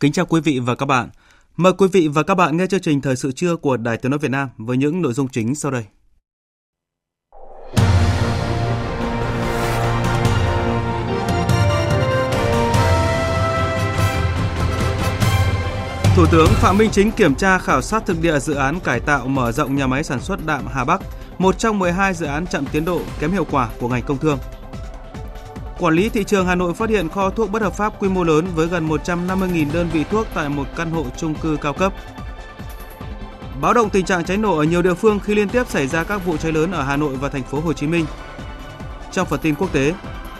Kính chào quý vị và các bạn. Mời quý vị và các bạn nghe chương trình Thời sự trưa của Đài Tiếng nói Việt Nam với những nội dung chính sau đây. Thủ tướng Phạm Minh Chính kiểm tra khảo sát thực địa dự án cải tạo mở rộng nhà máy sản xuất đạm Hà Bắc, một trong 12 dự án chậm tiến độ kém hiệu quả của ngành công thương. Quản lý thị trường Hà Nội phát hiện kho thuốc bất hợp pháp quy mô lớn với gần 150.000 đơn vị thuốc tại một căn hộ chung cư cao cấp. Báo động tình trạng cháy nổ ở nhiều địa phương khi liên tiếp xảy ra các vụ cháy lớn ở Hà Nội và thành phố Hồ Chí Minh. Trong phần tin quốc tế,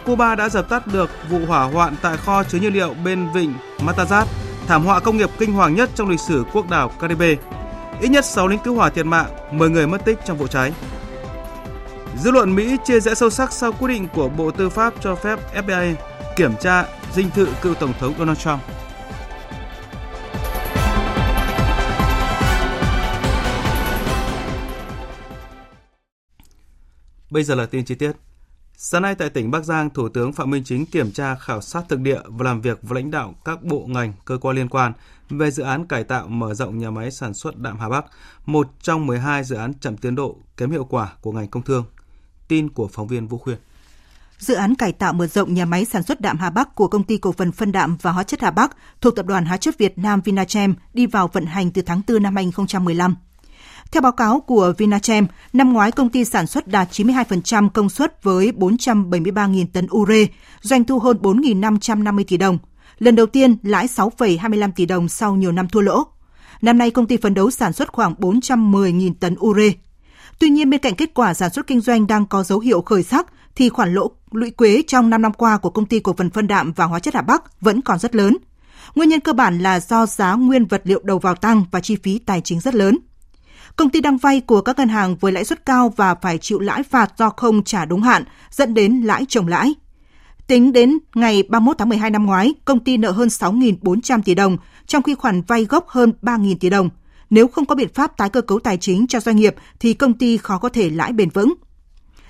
Cuba đã dập tắt được vụ hỏa hoạn tại kho chứa nhiên liệu bên vịnh Matanzas, thảm họa công nghiệp kinh hoàng nhất trong lịch sử quốc đảo Caribe. Ít nhất 6 lính cứu hỏa thiệt mạng, 10 người mất tích trong vụ cháy. Dư luận Mỹ chia rẽ sâu sắc sau quyết định của Bộ Tư pháp cho phép FBI kiểm tra dinh thự cựu Tổng thống Donald Trump. Bây giờ là tin chi tiết. Sáng nay tại tỉnh Bắc Giang, Thủ tướng Phạm Minh Chính kiểm tra khảo sát thực địa và làm việc với lãnh đạo các bộ ngành, cơ quan liên quan về dự án cải tạo mở rộng nhà máy sản xuất đạm Hà Bắc, một trong 12 dự án chậm tiến độ, kém hiệu quả của ngành công thương. Tin của phóng viên Vũ Khuyên. Dự án cải tạo mở rộng nhà máy sản xuất đạm Hà Bắc của Công ty Cổ phần Phân đạm và Hóa chất Hà Bắc thuộc Tập đoàn Hóa chất Việt Nam Vinachem đi vào vận hành từ tháng 4 năm 2015. Theo báo cáo của Vinachem, năm ngoái công ty sản xuất đạt 92% công suất với 473.000 tấn ure, doanh thu hơn 4.550 tỷ đồng. Lần đầu tiên lãi 6,25 tỷ đồng sau nhiều năm thua lỗ. Năm nay công ty phấn đấu sản xuất khoảng 410.000 tấn ure. Tuy nhiên bên cạnh kết quả sản xuất kinh doanh đang có dấu hiệu khởi sắc thì khoản lỗ lũy kế trong 5 năm qua của Công ty Cổ phần Phân đạm và Hóa chất Hà Bắc vẫn còn rất lớn. Nguyên nhân cơ bản là do giá nguyên vật liệu đầu vào tăng và chi phí tài chính rất lớn. Công ty đang vay của các ngân hàng với lãi suất cao và phải chịu lãi phạt do không trả đúng hạn, dẫn đến lãi chồng lãi. Tính đến ngày 31 tháng 12 năm ngoái, công ty nợ hơn 6.400 tỷ đồng, trong khi khoản vay gốc hơn 3.000 tỷ đồng. Nếu không có biện pháp tái cơ cấu tài chính cho doanh nghiệp thì công ty khó có thể lãi bền vững.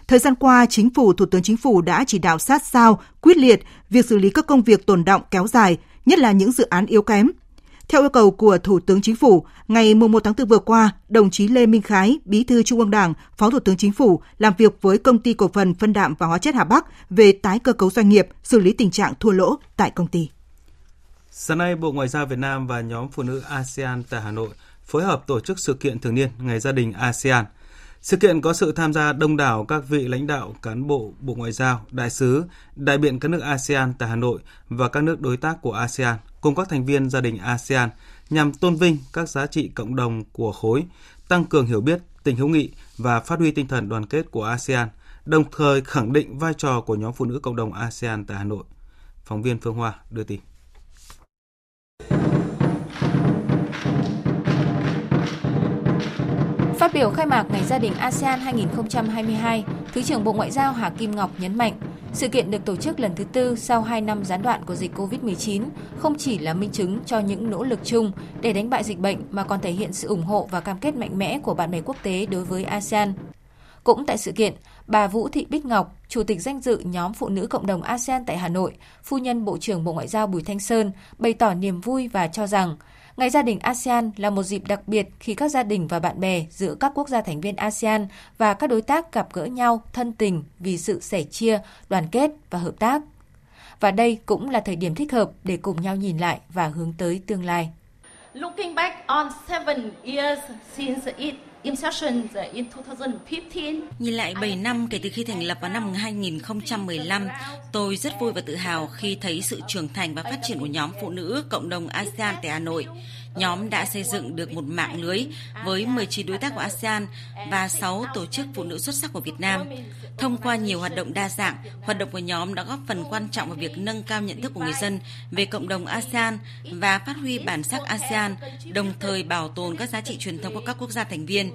Thời gian qua, Chính phủ, Thủ tướng Chính phủ đã chỉ đạo sát sao, quyết liệt việc xử lý các công việc tồn đọng kéo dài, nhất là những dự án yếu kém. Theo yêu cầu của Thủ tướng Chính phủ, ngày 1 tháng 4 vừa qua, đồng chí Lê Minh Khái, Bí thư Trung ương Đảng, Phó Thủ tướng Chính phủ làm việc với Công ty Cổ phần Phân đạm và Hóa chất Hà Bắc về tái cơ cấu doanh nghiệp, xử lý tình trạng thua lỗ tại công ty. Sáng nay, Bộ Ngoại giao Việt Nam và nhóm phụ nữ ASEAN tại Hà Nội phối hợp tổ chức sự kiện thường niên Ngày Gia đình ASEAN. Sự kiện có sự tham gia đông đảo các vị lãnh đạo, cán bộ, Bộ Ngoại giao, đại sứ, đại biện các nước ASEAN tại Hà Nội và các nước đối tác của ASEAN, cùng các thành viên gia đình ASEAN nhằm tôn vinh các giá trị cộng đồng của khối, tăng cường hiểu biết, tình hữu nghị và phát huy tinh thần đoàn kết của ASEAN, đồng thời khẳng định vai trò của nhóm phụ nữ cộng đồng ASEAN tại Hà Nội. Phóng viên Phương Hoa đưa tin. Phát biểu khai mạc Ngày Gia đình ASEAN 2022, Thứ trưởng Bộ Ngoại giao Hà Kim Ngọc nhấn mạnh, sự kiện được tổ chức lần thứ tư sau 2 năm gián đoạn của dịch COVID-19 không chỉ là minh chứng cho những nỗ lực chung để đánh bại dịch bệnh mà còn thể hiện sự ủng hộ và cam kết mạnh mẽ của bạn bè quốc tế đối với ASEAN. Cũng tại sự kiện, bà Vũ Thị Bích Ngọc, Chủ tịch danh dự nhóm phụ nữ cộng đồng ASEAN tại Hà Nội, phu nhân Bộ trưởng Bộ Ngoại giao Bùi Thanh Sơn bày tỏ niềm vui và cho rằng Ngày Gia đình ASEAN là một dịp đặc biệt khi các gia đình và bạn bè giữa các quốc gia thành viên ASEAN và các đối tác gặp gỡ nhau thân tình vì sự sẻ chia, đoàn kết và hợp tác. Và đây cũng là thời điểm thích hợp để cùng nhau nhìn lại và hướng tới tương lai. Looking back on 7 years since it Nhìn lại 7 năm kể từ khi thành lập vào năm 2015, tôi rất vui và tự hào khi thấy sự trưởng thành và phát triển của nhóm phụ nữ cộng đồng ASEAN tại Hà Nội. Nhóm đã xây dựng được một mạng lưới với 19 đối tác của ASEAN và 6 tổ chức phụ nữ xuất sắc của Việt Nam. Thông qua nhiều hoạt động đa dạng, hoạt động của nhóm đã góp phần quan trọng vào việc nâng cao nhận thức của người dân về cộng đồng ASEAN và phát huy bản sắc ASEAN, đồng thời bảo tồn các giá trị truyền thống của các quốc gia thành viên.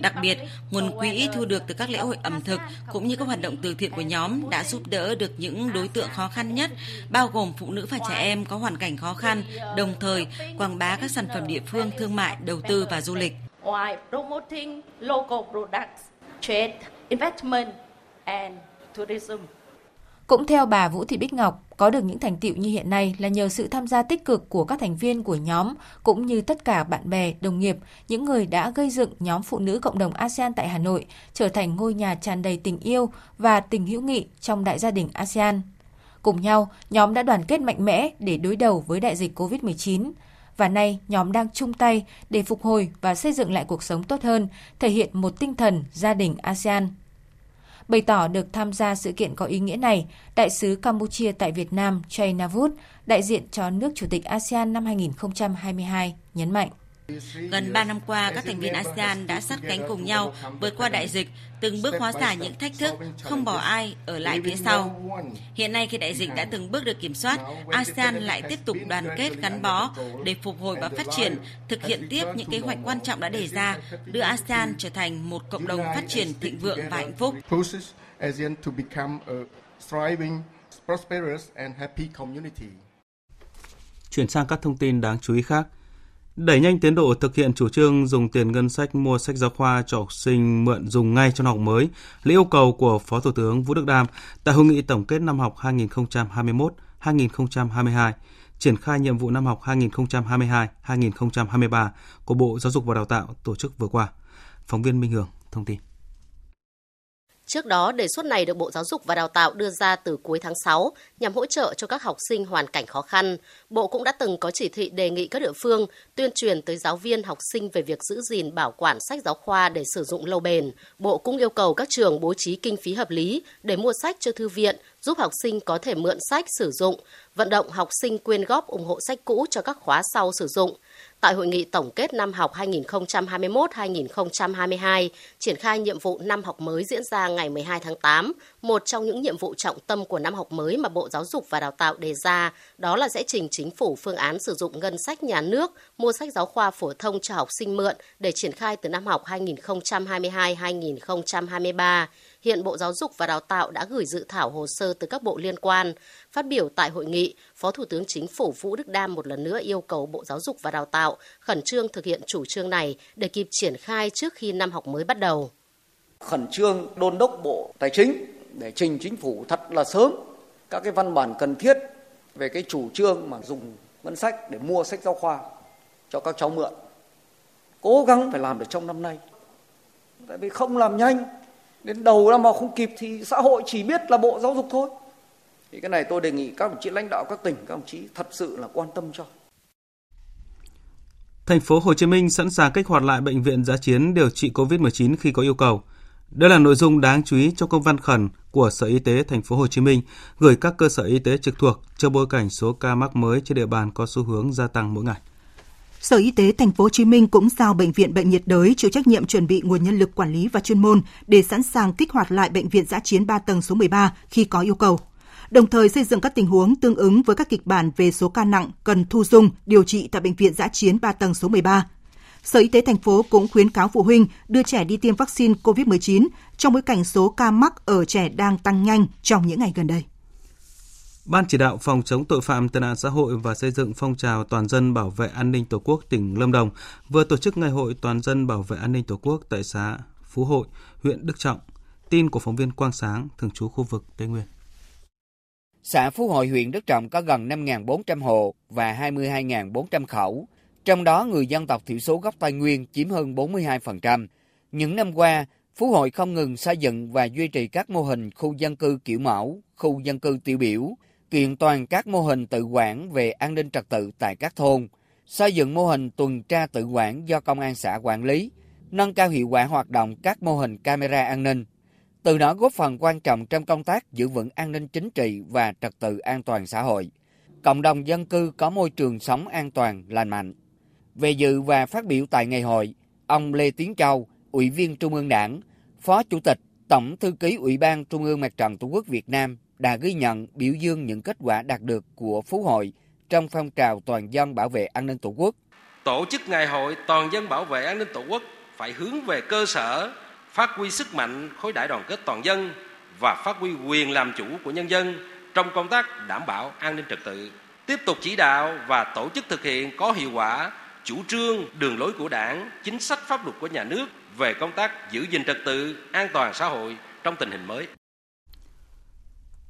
Đặc biệt, nguồn quỹ thu được từ các lễ hội ẩm thực cũng như các hoạt động từ thiện của nhóm đã giúp đỡ được những đối tượng khó khăn nhất, bao gồm phụ nữ và trẻ em có hoàn cảnh khó khăn, đồng thời quảng bá các sản phẩm địa phương, thương mại, đầu tư và du lịch. Cũng theo bà Vũ Thị Bích Ngọc, có được những thành tựu như hiện nay là nhờ sự tham gia tích cực của các thành viên của nhóm, cũng như tất cả bạn bè, đồng nghiệp, những người đã gây dựng nhóm phụ nữ cộng đồng ASEAN tại Hà Nội trở thành ngôi nhà tràn đầy tình yêu và tình hữu nghị trong đại gia đình ASEAN. Cùng nhau, nhóm đã đoàn kết mạnh mẽ để đối đầu với đại dịch COVID-19. Và nay, nhóm đang chung tay để phục hồi và xây dựng lại cuộc sống tốt hơn, thể hiện một tinh thần gia đình ASEAN. Bày tỏ được tham gia sự kiện có ý nghĩa này, Đại sứ Campuchia tại Việt Nam Chay Navut, đại diện cho nước Chủ tịch ASEAN năm 2022, nhấn mạnh. Gần 3 năm qua, các thành viên ASEAN đã sát cánh cùng nhau vượt qua đại dịch, từng bước hóa giải những thách thức, không bỏ ai ở lại phía sau. Hiện nay, khi đại dịch đã từng bước được kiểm soát, ASEAN lại tiếp tục đoàn kết gắn bó để phục hồi và phát triển, thực hiện tiếp những kế hoạch quan trọng đã đề ra, đưa ASEAN trở thành một cộng đồng phát triển thịnh vượng và hạnh phúc. Chuyển sang các thông tin đáng chú ý khác. Đẩy nhanh tiến độ thực hiện chủ trương dùng tiền ngân sách mua sách giáo khoa cho học sinh mượn dùng ngay trong học mới là yêu cầu của Phó Thủ tướng Vũ Đức Đam tại hội nghị tổng kết năm học 2021-2022, triển khai nhiệm vụ năm học 2022-2023 của Bộ Giáo dục và Đào tạo tổ chức vừa qua. Phóng viên Minh Hường thông tin. Trước đó, đề xuất này được Bộ Giáo dục và Đào tạo đưa ra từ cuối tháng 6 nhằm hỗ trợ cho các học sinh hoàn cảnh khó khăn. Bộ cũng đã từng có chỉ thị đề nghị các địa phương tuyên truyền tới giáo viên, học sinh về việc giữ gìn bảo quản sách giáo khoa để sử dụng lâu bền. Bộ cũng yêu cầu các trường bố trí kinh phí hợp lý để mua sách cho thư viện, giúp học sinh có thể mượn sách sử dụng, vận động học sinh quyên góp ủng hộ sách cũ cho các khóa sau sử dụng. Tại hội nghị tổng kết năm học 2021-2022, triển khai nhiệm vụ năm học mới diễn ra ngày 12 tháng 8, một trong những nhiệm vụ trọng tâm của năm học mới mà Bộ Giáo dục và Đào tạo đề ra, đó là sẽ trình Chính phủ phương án sử dụng ngân sách nhà nước mua sách giáo khoa phổ thông cho học sinh mượn để triển khai từ năm học 2022-2023. Hiện Bộ Giáo dục và Đào tạo đã gửi dự thảo hồ sơ từ các bộ liên quan. Phát biểu tại hội nghị, Phó Thủ tướng Chính phủ Vũ Đức Đam một lần nữa yêu cầu Bộ Giáo dục và Đào tạo khẩn trương thực hiện chủ trương này để kịp triển khai trước khi năm học mới bắt đầu. Khẩn trương đôn đốc Bộ Tài chính để trình Chính phủ thật là sớm các cái văn bản cần thiết về cái chủ trương mà dùng ngân sách để mua sách giáo khoa cho các cháu mượn. Cố gắng phải làm được trong năm nay. Tại vì không làm nhanh, đến đầu năm mà không kịp thì xã hội chỉ biết là Bộ Giáo dục thôi. Thì cái này tôi đề nghị các đồng chí lãnh đạo các tỉnh, các đồng chí thật sự là quan tâm cho. Thành phố Hồ Chí Minh sẵn sàng kích hoạt lại bệnh viện dã chiến điều trị COVID-19 khi có yêu cầu. Đây là nội dung đáng chú ý trong công văn khẩn của Sở Y tế Thành phố Hồ Chí Minh gửi các cơ sở y tế trực thuộc trong bối cảnh số ca mắc mới trên địa bàn có xu hướng gia tăng mỗi ngày. Sở Y tế Thành phố Hồ Chí Minh cũng giao Bệnh viện Bệnh nhiệt đới chịu trách nhiệm chuẩn bị nguồn nhân lực quản lý và chuyên môn để sẵn sàng kích hoạt lại bệnh viện dã chiến 3 tầng số 13 khi có yêu cầu. Đồng thời xây dựng các tình huống tương ứng với các kịch bản về số ca nặng cần thu dung điều trị tại bệnh viện dã chiến 3 tầng số 13. Sở Y tế thành phố cũng khuyến cáo phụ huynh đưa trẻ đi tiêm vaccine COVID-19 trong bối cảnh số ca mắc ở trẻ đang tăng nhanh trong những ngày gần đây. Ban chỉ đạo phòng chống tội phạm tệ nạn xã hội và xây dựng phong trào toàn dân bảo vệ an ninh Tổ quốc tỉnh Lâm Đồng vừa tổ chức ngày hội toàn dân bảo vệ an ninh Tổ quốc tại xã Phú Hội, huyện Đức Trọng. Tin của phóng viên Quang Sáng, thường trú khu vực Tây Nguyên. Xã Phú Hội, huyện Đức Trọng có gần 5.400 hộ và 22.400 khẩu. Trong đó, người dân tộc thiểu số gốc Tây Nguyên chiếm hơn 42%. Những năm qua, Phú Hội không ngừng xây dựng và duy trì các mô hình khu dân cư kiểu mẫu, khu dân cư tiêu biểu, kiện toàn các mô hình tự quản về an ninh trật tự tại các thôn, xây dựng mô hình tuần tra tự quản do công an xã quản lý, nâng cao hiệu quả hoạt động các mô hình camera an ninh, từ đó góp phần quan trọng trong công tác giữ vững an ninh chính trị và trật tự an toàn xã hội. Cộng đồng dân cư có môi trường sống an toàn, lành mạnh. Về dự và phát biểu tại ngày hội, ông Lê Tiến Châu, Ủy viên Trung ương Đảng, Phó Chủ tịch, Tổng Thư ký Ủy ban Trung ương Mặt trận Tổ quốc Việt Nam đã ghi nhận biểu dương những kết quả đạt được của Phú Hội trong phong trào toàn dân bảo vệ an ninh Tổ quốc. Tổ chức ngày hội toàn dân bảo vệ an ninh Tổ quốc phải hướng về cơ sở, phát huy sức mạnh khối đại đoàn kết toàn dân và phát huy quyền làm chủ của nhân dân trong công tác đảm bảo an ninh trật tự. Tiếp tục chỉ đạo và tổ chức thực hiện có hiệu quả chủ trương, đường lối của Đảng, chính sách pháp luật của nhà nước về công tác giữ gìn trật tự, an toàn xã hội trong tình hình mới.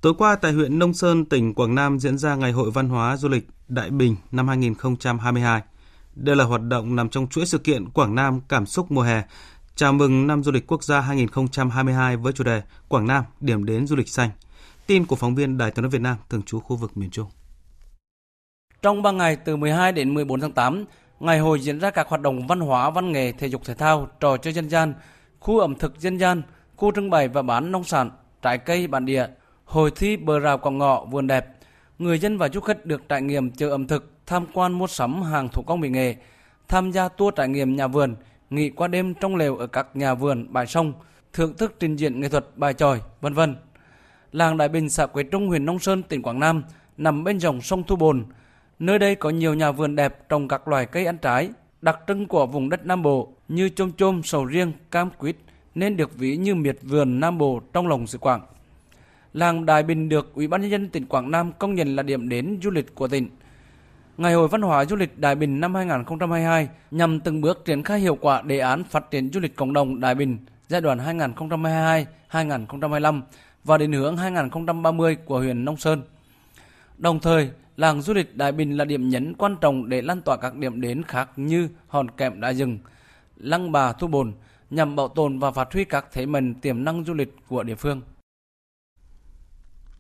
Tối qua tại huyện Nông Sơn, tỉnh Quảng Nam diễn ra Ngày hội văn hóa du lịch Đại Bình năm 2022. Đây là hoạt động nằm trong chuỗi sự kiện Quảng Nam cảm xúc mùa hè, chào mừng năm du lịch quốc gia 2022 với chủ đề Quảng Nam điểm đến du lịch xanh. Tin của phóng viên Đài Tiếng nói Việt Nam thường trú khu vực miền Trung. Trong 3 ngày từ 12 đến 14 tháng 8, ngày hội diễn ra các hoạt động văn hóa, văn nghệ, thể dục thể thao, trò chơi dân gian, khu ẩm thực dân gian, khu trưng bày và bán nông sản, trái cây bản địa, hội thi bờ rào cỏ ngọ vườn đẹp. Người dân và du khách được trải nghiệm chợ ẩm thực, tham quan mua sắm hàng thủ công mỹ nghệ, tham gia tour trải nghiệm nhà vườn, nghỉ qua đêm trong lều ở các nhà vườn, bãi sông, thưởng thức trình diễn nghệ thuật bài chòi, vân vân. Làng Đại Bình, xã Quế Trung, huyện Nông Sơn, tỉnh Quảng Nam nằm bên dòng sông Thu Bồn. Nơi đây có nhiều nhà vườn đẹp trồng các loài cây ăn trái đặc trưng của vùng đất Nam Bộ như chôm chôm, sầu riêng, cam quýt nên được ví như miệt vườn Nam Bộ trong lòng xứ Quảng. Làng Đại Bình được Ủy ban nhân dân tỉnh Quảng Nam công nhận là điểm đến du lịch của tỉnh. Ngày hội văn hóa du lịch Đại Bình năm 2022 nhằm từng bước triển khai hiệu quả đề án phát triển du lịch cộng đồng Đại Bình giai đoạn 2022-2025 và định hướng 2030 của huyện Nông Sơn. Đồng thời, làng du lịch Đại Bình là điểm nhấn quan trọng để lan tỏa các điểm đến khác như Hòn Kẽm Đại Dừng, Lăng Bà Thu Bồn nhằm bảo tồn và phát huy các thế mạnh tiềm năng du lịch của địa phương.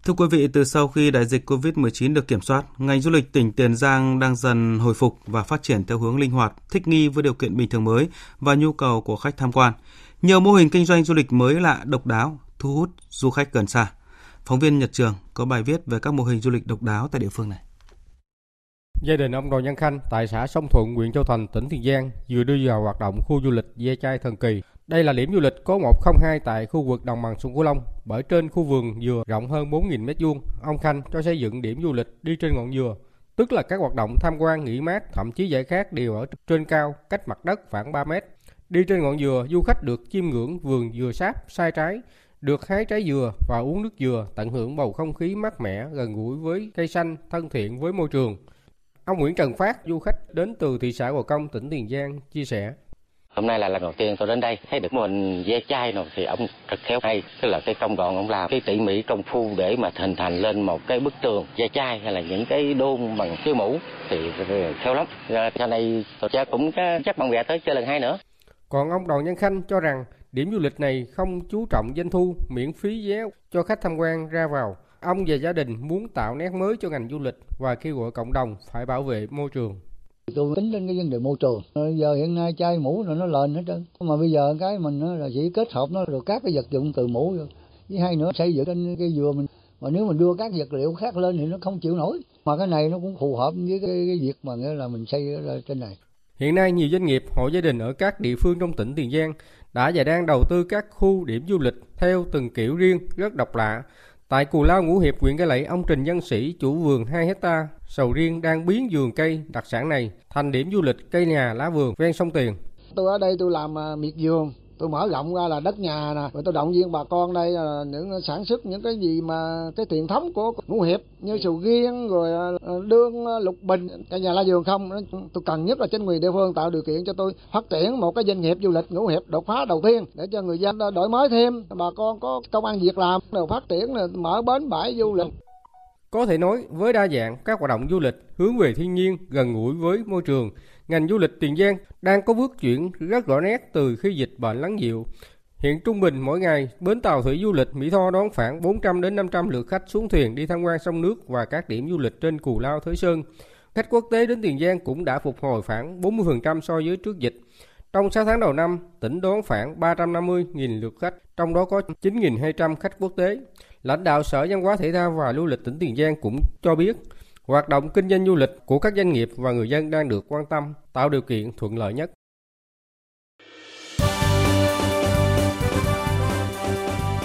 Thưa quý vị, từ sau khi đại dịch COVID-19 được kiểm soát, ngành du lịch tỉnh Tiền Giang đang dần hồi phục và phát triển theo hướng linh hoạt, thích nghi với điều kiện bình thường mới và nhu cầu của khách tham quan. Nhiều mô hình kinh doanh du lịch mới lạ, độc đáo, thu hút du khách gần xa. Phóng viên Nhật Trường có bài viết về các mô hình du lịch độc đáo tại địa phương này. Gia đình ông Đào Văn Khanh tại xã Sông Thuận, huyện Châu Thành, tỉnh Tiền Giang vừa đưa vào hoạt động khu du lịch Ve Chai Thần Kỳ. Đây là điểm du lịch có 102 tại khu vực đồng bằng sông Cửu Long, bởi trên khu vườn dừa rộng hơn 4.000 m², ông Khanh cho xây dựng điểm du lịch đi trên ngọn dừa, tức là các hoạt động tham quan, nghỉ mát, thậm chí giải khát đều ở trên cao, cách mặt đất khoảng 3 mét. Đi trên ngọn dừa, du khách được chiêm ngưỡng vườn dừa sáp sai trái, được hái trái dừa và uống nước dừa, tận hưởng bầu không khí mát mẻ, gần gũi với cây xanh, thân thiện với môi trường. Ông Nguyễn Trần Phát, du khách đến từ thị xã Gò Công, tỉnh Tiền Giang, chia sẻ. Hôm nay là lần đầu tiên tôi đến đây, thấy được mô hình ve chai rồi thì ông thật khéo hay, tức là cái công đoạn ông làm cái tỉ mỉ công phu để mà hình thành lên một cái bức tường ve chai hay là những cái đôn bằng cái mũ thì khéo lắm. Sau này tôi cũng chắc bạn bè tới chơi lần hai nữa. Còn ông Đoàn Nhân Khanh cho rằng điểm du lịch này không chú trọng doanh thu, miễn phí vé cho khách tham quan ra vào. Ông và gia đình muốn tạo nét mới cho ngành du lịch và kêu gọi cộng đồng phải bảo vệ môi trường. Tôi tính đến cái vấn đề môi trường. Giờ hiện nay chai mũ rồi nó lên hết trơn. Mà bây giờ cái mình nó là chỉ kết hợp nó rồi các cái vật dụng từ mũ vô. Với hai nữa xây dựng trên cái dừa mình. Mà nếu mình đưa các vật liệu khác lên thì nó không chịu nổi. Mà cái này nó cũng phù hợp với cái việc mà nghĩa là mình xây ở trên này. Hiện nay nhiều doanh nghiệp, hộ gia đình ở các địa phương trong tỉnh Tiền Giang đã và đang đầu tư các khu điểm du lịch theo từng kiểu riêng rất độc lạ. Tại Cù Lao, Ngũ Hiệp, huyện Cai Lậy, ông Trình Văn Sĩ, chủ vườn 2 hectare sầu riêng đang biến vườn cây đặc sản này thành điểm du lịch cây nhà lá vườn ven sông Tiền. Tôi ở đây tôi làm miệt vườn, tôi mở rộng ra là đất nhà nè, rồi tôi động viên bà con đây là những sản xuất những cái gì mà cái truyền thống của Ngũ Hiệp như sầu riêng rồi đương lục bình, cây nhà lá vườn không. Tôi cần nhất là chính quyền địa phương tạo điều kiện cho tôi phát triển một cái doanh nghiệp du lịch Ngũ Hiệp đột phá đầu tiên để cho người dân đổi mới thêm, bà con có công ăn việc làm, rồi phát triển mở bến bãi du lịch. Có thể nói với đa dạng các hoạt động du lịch hướng về thiên nhiên, gần gũi với môi trường, ngành du lịch Tiền Giang đang có bước chuyển rất rõ nét từ khi dịch bệnh lắng dịu. Hiện trung bình mỗi ngày, bến tàu thủy du lịch Mỹ Tho đón khoảng 400 đến 500 lượt khách xuống thuyền đi tham quan sông nước và các điểm du lịch trên Cù Lao, Thới Sơn. Khách quốc tế đến Tiền Giang cũng đã phục hồi khoảng 40% so với trước dịch. Trong 6 tháng đầu năm, tỉnh đón khoảng 350.000 lượt khách, trong đó có 9.200 khách quốc tế. Lãnh đạo Sở Văn hóa Thể thao và Du lịch tỉnh Tiền Giang cũng cho biết, hoạt động kinh doanh du lịch của các doanh nghiệp và người dân đang được quan tâm, tạo điều kiện thuận lợi nhất.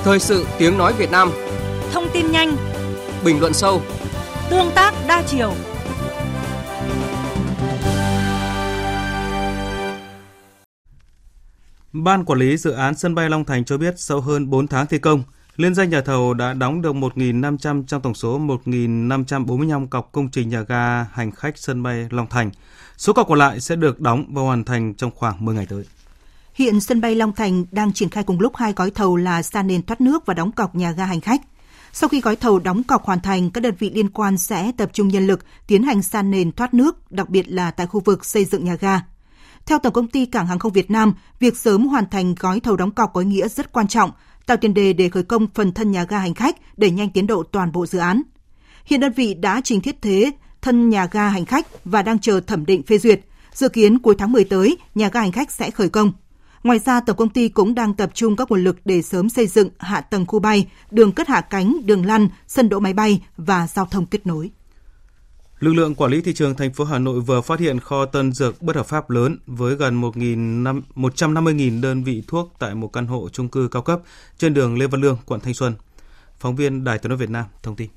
Thời sự tiếng nói Việt Nam. Thông tin nhanh, bình luận sâu, tương tác đa chiều. Ban quản lý dự án sân bay Long Thành cho biết sau hơn 4 tháng thi công, liên danh nhà thầu đã đóng được 1.500 trong tổng số 1.545 cọc công trình nhà ga hành khách sân bay Long Thành. Số cọc còn lại sẽ được đóng và hoàn thành trong khoảng 10 ngày tới. Hiện sân bay Long Thành đang triển khai cùng lúc hai gói thầu là sa nền thoát nước và đóng cọc nhà ga hành khách. Sau khi gói thầu đóng cọc hoàn thành, các đơn vị liên quan sẽ tập trung nhân lực tiến hành sa nền thoát nước, đặc biệt là tại khu vực xây dựng nhà ga. Theo Tổng công ty Cảng hàng không Việt Nam, việc sớm hoàn thành gói thầu đóng cọc có ý nghĩa rất quan trọng, tạo tiền đề để khởi công phần thân nhà ga hành khách, đẩy nhanh tiến độ toàn bộ dự án. Hiện đơn vị đã trình thiết kế thân nhà ga hành khách và đang chờ thẩm định phê duyệt. Dự kiến cuối tháng 10 tới, nhà ga hành khách sẽ khởi công. Ngoài ra, Tổng công ty cũng đang tập trung các nguồn lực để sớm xây dựng hạ tầng khu bay, đường cất hạ cánh, đường lăn, sân đỗ máy bay và giao thông kết nối. Lực lượng quản lý thị trường thành phố Hà Nội vừa phát hiện kho tân dược bất hợp pháp lớn với gần 150.000 đơn vị thuốc tại một căn hộ chung cư cao cấp trên đường Lê Văn Lương, quận Thanh Xuân. Phóng viên Đài Tiếng nói Việt Nam thông tin.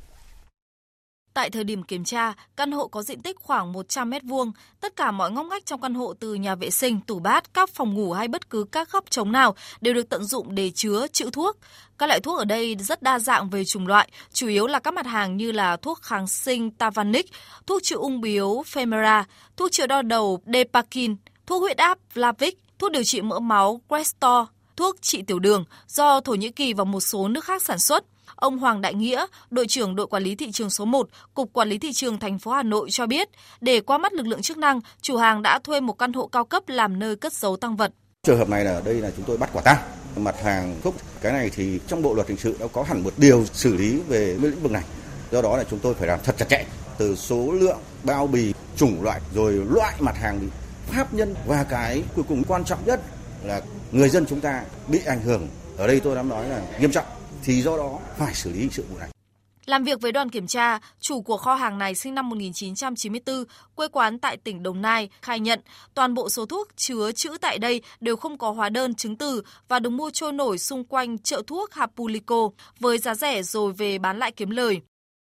Tại thời điểm kiểm tra, căn hộ có diện tích khoảng 100 m2, tất cả mọi ngóc ngách trong căn hộ từ nhà vệ sinh, tủ bát, các phòng ngủ hay bất cứ các góc trống nào đều được tận dụng để trữ thuốc. Các loại thuốc ở đây rất đa dạng về chủng loại, chủ yếu là các mặt hàng như là thuốc kháng sinh Tavalic, thuốc chữa ung biếu Femera, thuốc chữa đau đầu Depakin, thuốc huyết áp Vlavic, thuốc điều trị mỡ máu Crestor, thuốc trị tiểu đường do Thổ Nhĩ Kỳ và một số nước khác sản xuất. Ông Hoàng Đại Nghĩa, đội trưởng đội quản lý thị trường số 1, Cục Quản lý thị trường thành phố Hà Nội cho biết, để qua mắt lực lượng chức năng, chủ hàng đã thuê một căn hộ cao cấp làm nơi cất giấu tang vật. Trường hợp này là ở đây là chúng tôi bắt quả tang mặt hàng thuốc. Cái này thì trong bộ luật hình sự đã có hẳn một điều xử lý về lĩnh vực này. Do đó là chúng tôi phải làm thật chặt chẽ từ số lượng bao bì, chủng loại rồi loại mặt hàng, pháp nhân và cái cuối cùng quan trọng nhất là người dân chúng ta bị ảnh hưởng. Ở đây tôi đã nói là nghiêm trọng. Thì do đó phải xử lý hình sự vụ này. Làm việc với đoàn kiểm tra, chủ của kho hàng này sinh năm 1994, quê quán tại tỉnh Đồng Nai, khai nhận toàn bộ số thuốc chứa trữ tại đây đều không có hóa đơn chứng từ và được mua trôi nổi xung quanh chợ thuốc Hapulico với giá rẻ rồi về bán lại kiếm lời.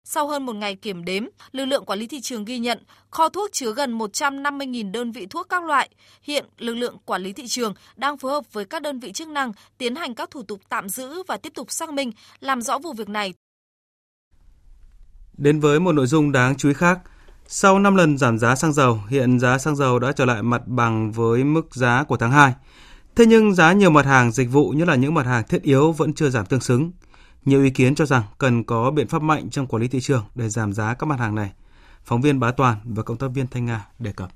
Sau hơn một ngày kiểm đếm, lực lượng quản lý thị trường ghi nhận kho thuốc chứa gần 150.000 đơn vị thuốc các loại. Hiện, lực lượng quản lý thị trường đang phối hợp với các đơn vị chức năng tiến hành các thủ tục tạm giữ và tiếp tục xác minh, làm rõ vụ việc này. Đến với một nội dung đáng chú ý khác, sau 5 lần giảm giá xăng dầu, hiện giá xăng dầu đã trở lại mặt bằng với mức giá của tháng 2. Thế nhưng giá nhiều mặt hàng dịch vụ, nhất là những mặt hàng thiết yếu vẫn chưa giảm tương xứng. Nhiều ý kiến cho rằng cần có biện pháp mạnh trong quản lý thị trường để giảm giá các mặt hàng này. Phóng viên Bá Toàn và cộng tác viên Thanh Nga đề cập.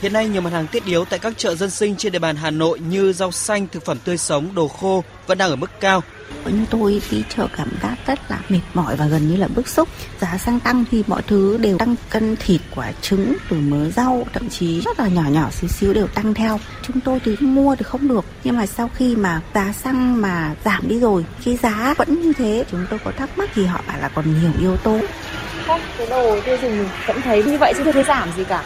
Hiện nay, nhiều mặt hàng thiết yếu tại các chợ dân sinh trên địa bàn Hà Nội như rau xanh, thực phẩm tươi sống, đồ khô vẫn đang ở mức cao. Chúng tôi đi chợ cảm giác rất là mệt mỏi và gần như là bức xúc. Giá xăng tăng thì mọi thứ đều tăng, cân thịt, quả trứng, từ mớ rau, thậm chí rất là nhỏ xíu đều tăng theo. Chúng tôi thì mua thì không được, nhưng mà sau khi mà giá xăng mà giảm đi rồi, cái giá vẫn như thế. Chúng tôi có thắc mắc thì họ bảo là còn nhiều yếu tố. Không, cái đồ tiêu dùng mình vẫn thấy như vậy chứ chưa thấy giảm gì cả.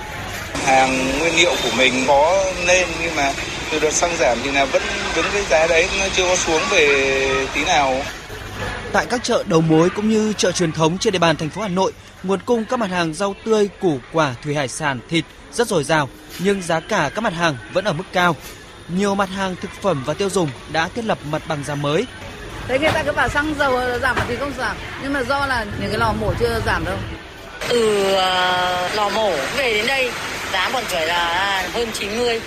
Hàng nguyên liệu của mình có lên nhưng mà từ đợt xăng giảm thì là vẫn đứng cái giá đấy, nó chưa có xuống về tí nào. Tại các chợ đầu mối cũng như chợ truyền thống trên địa bàn thành phố Hà Nội, nguồn cung các mặt hàng rau tươi, củ quả, thủy hải sản, thịt rất dồi dào nhưng giá cả các mặt hàng vẫn ở mức cao. Nhiều mặt hàng thực phẩm và tiêu dùng đã thiết lập mặt bằng giá mới. Thế người ta cứ bảo xăng dầu giảm thì không giảm, nhưng mà do là những cái lò mổ chưa giảm đâu. Từ lò mổ về đến đây giá còn phải là hơn 90,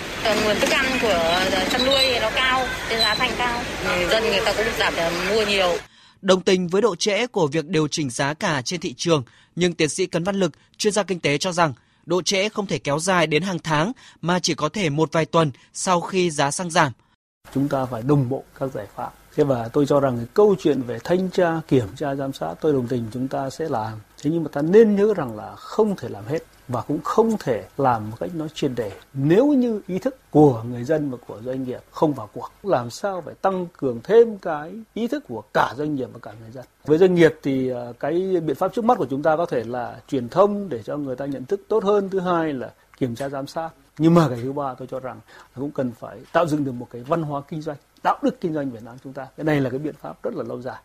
nguồn thức ăn của chăn nuôi nó cao nên giá thành cao, người dân người ta cũng giảm để mua nhiều. Đồng tình với độ trễ của việc điều chỉnh giá cả trên thị trường, nhưng tiến sĩ Cấn Văn Lực, chuyên gia kinh tế cho rằng độ trễ không thể kéo dài đến hàng tháng mà chỉ có thể một vài tuần sau khi giá xăng giảm. Chúng ta phải đồng bộ các giải pháp. Thế và tôi cho rằng cái câu chuyện về thanh tra, kiểm tra, giám sát, tôi đồng tình chúng ta sẽ làm. Thế nhưng mà ta nên nhớ rằng là không thể làm hết và cũng không thể làm một cách nó triệt để nếu như ý thức của người dân và của doanh nghiệp không vào cuộc. Làm sao phải tăng cường thêm cái ý thức của cả doanh nghiệp và cả người dân. Với doanh nghiệp thì cái biện pháp trước mắt của chúng ta có thể là truyền thông để cho người ta nhận thức tốt hơn. Thứ hai là kiểm tra giám sát. Nhưng mà cái thứ ba tôi cho rằng cũng cần phải tạo dựng được một cái văn hóa kinh doanh, đạo đức kinh doanh Việt Nam chúng ta. Cái này là cái biện pháp rất là lâu dài.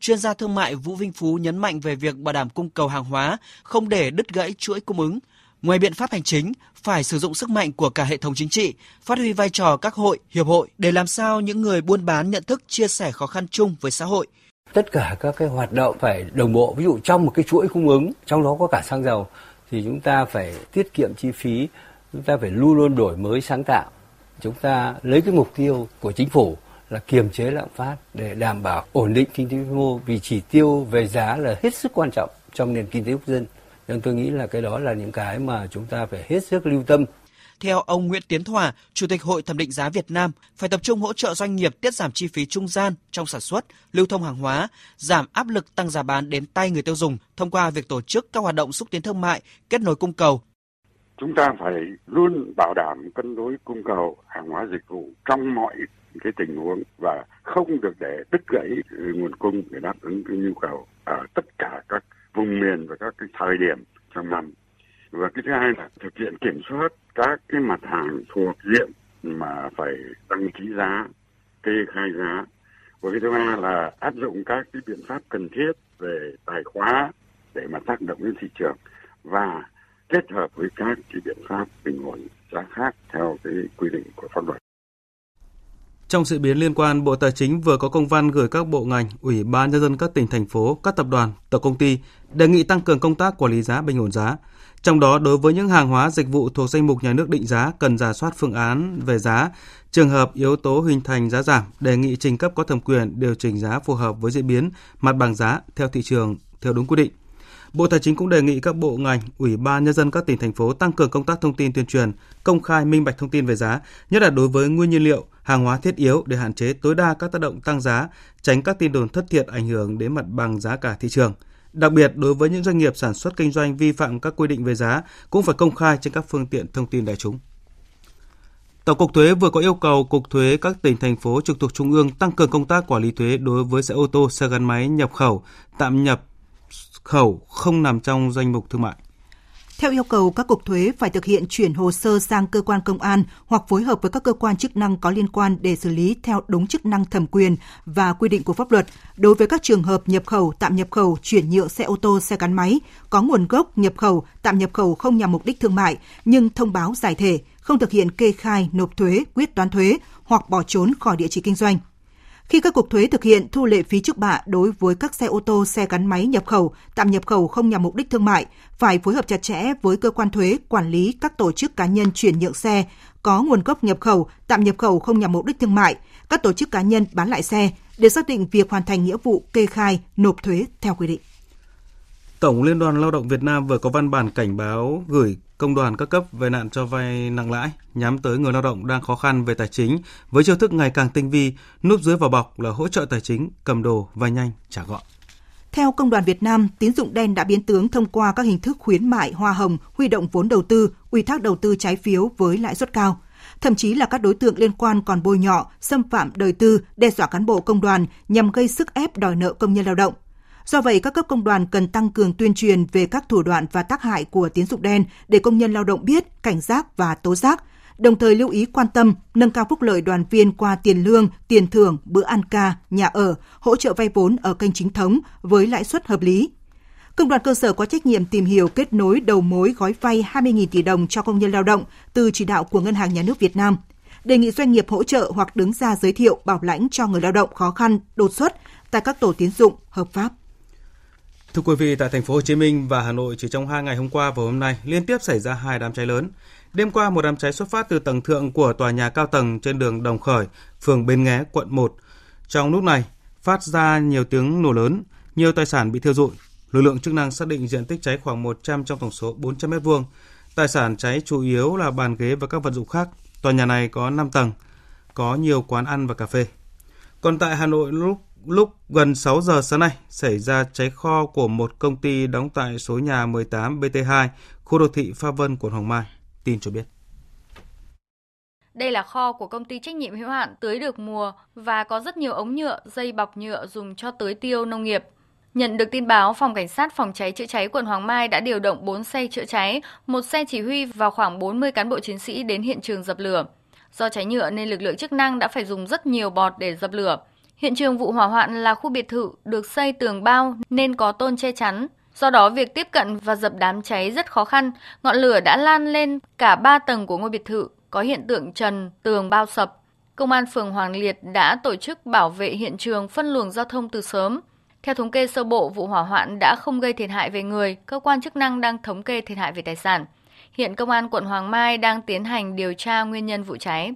Chuyên gia thương mại Vũ Vinh Phú nhấn mạnh về việc bảo đảm cung cầu hàng hóa, không để đứt gãy chuỗi cung ứng. Ngoài biện pháp hành chính, phải sử dụng sức mạnh của cả hệ thống chính trị, phát huy vai trò các hội, hiệp hội để làm sao những người buôn bán nhận thức chia sẻ khó khăn chung với xã hội. Tất cả các cái hoạt động phải đồng bộ, ví dụ trong một cái chuỗi cung ứng, trong đó có cả xăng dầu, thì chúng ta phải tiết kiệm chi phí, chúng ta phải luôn luôn đổi mới sáng tạo. Chúng ta lấy cái mục tiêu của chính phủ là kiềm chế lạm phát để đảm bảo ổn định kinh tế vĩ mô, vì chỉ tiêu về giá là hết sức quan trọng trong nền kinh tế quốc dân. Nên tôi nghĩ là cái đó là những cái mà chúng ta phải hết sức lưu tâm. Theo ông Nguyễn Tiến Thỏa, Chủ tịch Hội Thẩm định giá Việt Nam, phải tập trung hỗ trợ doanh nghiệp tiết giảm chi phí trung gian trong sản xuất, lưu thông hàng hóa, giảm áp lực tăng giá bán đến tay người tiêu dùng thông qua việc tổ chức các hoạt động xúc tiến thương mại, kết nối cung cầu. Chúng ta phải luôn bảo đảm cân đối cung cầu hàng hóa dịch vụ trong mọi cái tình huống và không được để đứt gãy nguồn cung để đáp ứng cái nhu cầu ở tất cả các vùng miền và các cái thời điểm trong năm. Và cái thứ hai là thực hiện kiểm soát các cái mặt hàng thuộc diện mà phải đăng ký giá, kê khai giá. Và cái thứ ba là áp dụng các cái biện pháp cần thiết về tài khóa để mà tác động đến thị trường và kết hợp với các cái biện pháp bình ổn giá khác theo cái quy định của pháp luật. Trong diễn biến liên quan, Bộ Tài chính vừa có công văn gửi các bộ ngành, Ủy ban nhân dân các tỉnh, thành phố, các tập đoàn, tổng công ty đề nghị tăng cường công tác quản lý giá, bình ổn giá. Trong đó, đối với những hàng hóa dịch vụ thuộc danh mục nhà nước định giá, cần rà soát phương án về giá, trường hợp yếu tố hình thành giá giảm, đề nghị trình cấp có thẩm quyền điều chỉnh giá phù hợp với diễn biến mặt bằng giá theo thị trường theo đúng quy định. Bộ Tài chính cũng đề nghị các bộ ngành, Ủy ban nhân dân các tỉnh, thành phố tăng cường công tác thông tin tuyên truyền, công khai minh bạch thông tin về giá, nhất là đối với nguyên nhiên liệu, hàng hóa thiết yếu để hạn chế tối đa các tác động tăng giá, tránh các tin đồn thất thiệt ảnh hưởng đến mặt bằng giá cả thị trường. Đặc biệt, đối với những doanh nghiệp sản xuất kinh doanh vi phạm các quy định về giá cũng phải công khai trên các phương tiện thông tin đại chúng. Tổng cục thuế vừa có yêu cầu Cục thuế các tỉnh, thành phố trực thuộc Trung ương tăng cường công tác quản lý thuế đối với xe ô tô, xe gắn máy nhập khẩu, tạm nhập khẩu không nằm trong danh mục thương mại. Theo yêu cầu, các cục thuế phải thực hiện chuyển hồ sơ sang cơ quan công an hoặc phối hợp với các cơ quan chức năng có liên quan để xử lý theo đúng chức năng, thẩm quyền và quy định của pháp luật đối với các trường hợp nhập khẩu, tạm nhập khẩu, chuyển nhượng xe ô tô, xe gắn máy có nguồn gốc nhập khẩu, tạm nhập khẩu không nhằm mục đích thương mại nhưng thông báo giải thể, không thực hiện kê khai, nộp thuế, quyết toán thuế hoặc bỏ trốn khỏi địa chỉ kinh doanh. Khi các cục thuế thực hiện thu lệ phí trước bạ đối với các xe ô tô, xe gắn máy nhập khẩu, tạm nhập khẩu không nhằm mục đích thương mại, phải phối hợp chặt chẽ với cơ quan thuế quản lý các tổ chức cá nhân chuyển nhượng xe có nguồn gốc nhập khẩu, tạm nhập khẩu không nhằm mục đích thương mại, các tổ chức cá nhân bán lại xe để xác định việc hoàn thành nghĩa vụ kê khai, nộp thuế theo quy định. Tổng Liên đoàn Lao động Việt Nam vừa có văn bản cảnh báo gửi công đoàn các cấp về nạn cho vay nặng lãi nhắm tới người lao động đang khó khăn về tài chính với chiêu thức ngày càng tinh vi, núp dưới vỏ bọc là hỗ trợ tài chính, cầm đồ, vay nhanh, trả gọn. Theo Công đoàn Việt Nam, tín dụng đen đã biến tướng thông qua các hình thức khuyến mại, hoa hồng, huy động vốn đầu tư, ủy thác đầu tư trái phiếu với lãi suất cao. Thậm chí là các đối tượng liên quan còn bôi nhọ, xâm phạm đời tư, đe dọa cán bộ công đoàn nhằm gây sức ép đòi nợ công nhân lao động. Do vậy, các cấp công đoàn cần tăng cường tuyên truyền về các thủ đoạn và tác hại của tín dụng đen để công nhân lao động biết, cảnh giác và tố giác, đồng thời lưu ý quan tâm, nâng cao phúc lợi đoàn viên qua tiền lương, tiền thưởng, bữa ăn ca, nhà ở, hỗ trợ vay vốn ở kênh chính thống với lãi suất hợp lý. Công đoàn cơ sở có trách nhiệm tìm hiểu, kết nối đầu mối gói vay 20.000 tỷ đồng cho công nhân lao động từ chỉ đạo của Ngân hàng Nhà nước Việt Nam. Đề nghị doanh nghiệp hỗ trợ hoặc đứng ra giới thiệu, bảo lãnh cho người lao động khó khăn, đột xuất tại các tổ tín dụng hợp pháp. Thưa quý vị, tại thành phố Hồ Chí Minh và Hà Nội chỉ trong 2 ngày hôm qua và hôm nay liên tiếp xảy ra 2 đám cháy lớn. Đêm qua, một đám cháy xuất phát từ tầng thượng của tòa nhà cao tầng trên đường Đồng Khởi, phường Bến Nghé, quận 1. Trong lúc này, phát ra nhiều tiếng nổ lớn, nhiều tài sản bị thiêu rụi. Lực lượng chức năng xác định diện tích cháy khoảng 100 trong tổng số 400 m2. Tài sản cháy chủ yếu là bàn ghế và các vật dụng khác. Tòa nhà này có 5 tầng, có nhiều quán ăn và cà phê. Còn tại Hà Nội, lúc lúc gần 6 giờ sáng nay xảy ra cháy kho của một công ty đóng tại số nhà 18 BT2, khu đô thị Pha Vân, quận Hoàng Mai. Tin cho biết. Đây là kho của công ty trách nhiệm hữu hạn tưới được mùa và có rất nhiều ống nhựa, dây bọc nhựa dùng cho tưới tiêu nông nghiệp. Nhận được tin báo, Phòng Cảnh sát Phòng cháy chữa cháy quận Hoàng Mai đã điều động 4 xe chữa cháy, 1 xe chỉ huy và khoảng 40 cán bộ chiến sĩ đến hiện trường dập lửa. Do cháy nhựa nên lực lượng chức năng đã phải dùng rất nhiều bọt để dập lửa. Hiện trường vụ hỏa hoạn là khu biệt thự được xây tường bao nên có tôn che chắn. Do đó, việc tiếp cận và dập đám cháy rất khó khăn. Ngọn lửa đã lan lên cả 3 tầng của ngôi biệt thự, có hiện tượng trần, tường bao sập. Công an phường Hoàng Liệt đã tổ chức bảo vệ hiện trường, phân luồng giao thông từ sớm. Theo thống kê sơ bộ, vụ hỏa hoạn đã không gây thiệt hại về người, cơ quan chức năng đang thống kê thiệt hại về tài sản. Hiện Công an quận Hoàng Mai đang tiến hành điều tra nguyên nhân vụ cháy.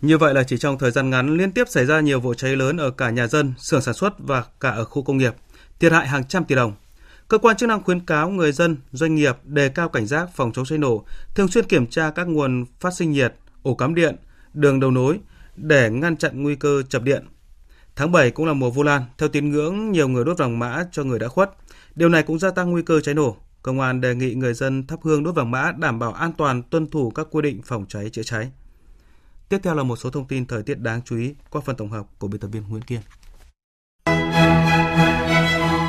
Như vậy là chỉ trong thời gian ngắn liên tiếp xảy ra nhiều vụ cháy lớn ở cả nhà dân, xưởng sản xuất và cả ở khu công nghiệp, thiệt hại hàng trăm tỷ đồng. Cơ quan chức năng khuyến cáo người dân, doanh nghiệp đề cao cảnh giác phòng chống cháy nổ, thường xuyên kiểm tra các nguồn phát sinh nhiệt, ổ cắm điện, đường đầu nối để ngăn chặn nguy cơ chập điện. Tháng 7 cũng là mùa Vu Lan, theo tín ngưỡng nhiều người đốt vàng mã cho người đã khuất. Điều này cũng gia tăng nguy cơ cháy nổ. Công an đề nghị người dân thắp hương đốt vàng mã đảm bảo an toàn, tuân thủ các quy định phòng cháy chữa cháy. Tiếp theo là một số thông tin thời tiết đáng chú ý qua phần tổng hợp của biên tập viên Nguyễn Kiên.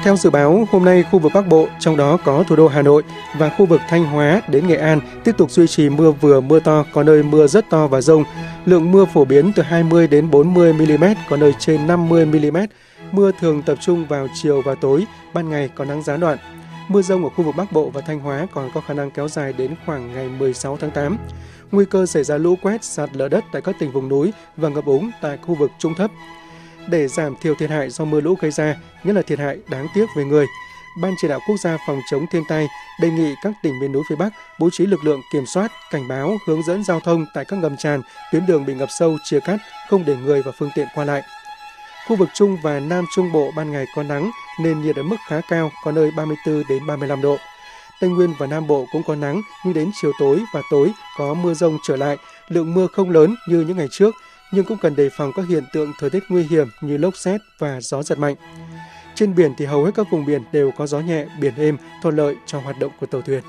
Theo dự báo, hôm nay khu vực Bắc Bộ, trong đó có thủ đô Hà Nội và khu vực Thanh Hóa đến Nghệ An tiếp tục duy trì mưa vừa, mưa to, có nơi mưa rất to và dông. Lượng mưa phổ biến từ 20 đến 40 mm, có nơi trên 50 mm. Mưa thường tập trung vào chiều và tối, ban ngày có nắng gián đoạn. Mưa dông ở khu vực Bắc Bộ và Thanh Hóa còn có khả năng kéo dài đến khoảng ngày 16 tháng 8. Nguy cơ xảy ra lũ quét, sạt lở đất tại các tỉnh vùng núi và ngập úng tại khu vực trung thấp. Để giảm thiểu thiệt hại do mưa lũ gây ra, nhất là thiệt hại đáng tiếc về người, Ban Chỉ đạo Quốc gia phòng chống thiên tai đề nghị các tỉnh miền núi phía Bắc bố trí lực lượng kiểm soát, cảnh báo, hướng dẫn giao thông tại các ngầm tràn, tuyến đường bị ngập sâu, chia cắt, không để người và phương tiện qua lại. Khu vực Trung và Nam Trung Bộ ban ngày có nắng nên nhiệt ở mức khá cao, có nơi 34 đến 35 độ. Tây Nguyên và Nam Bộ cũng có nắng nhưng đến chiều tối và tối có mưa rông trở lại, lượng mưa không lớn như những ngày trước, nhưng cũng cần đề phòng các hiện tượng thời tiết nguy hiểm như lốc sét và gió giật mạnh. Trên biển thì hầu hết các vùng biển đều có gió nhẹ, biển êm, thuận lợi cho hoạt động của tàu thuyền.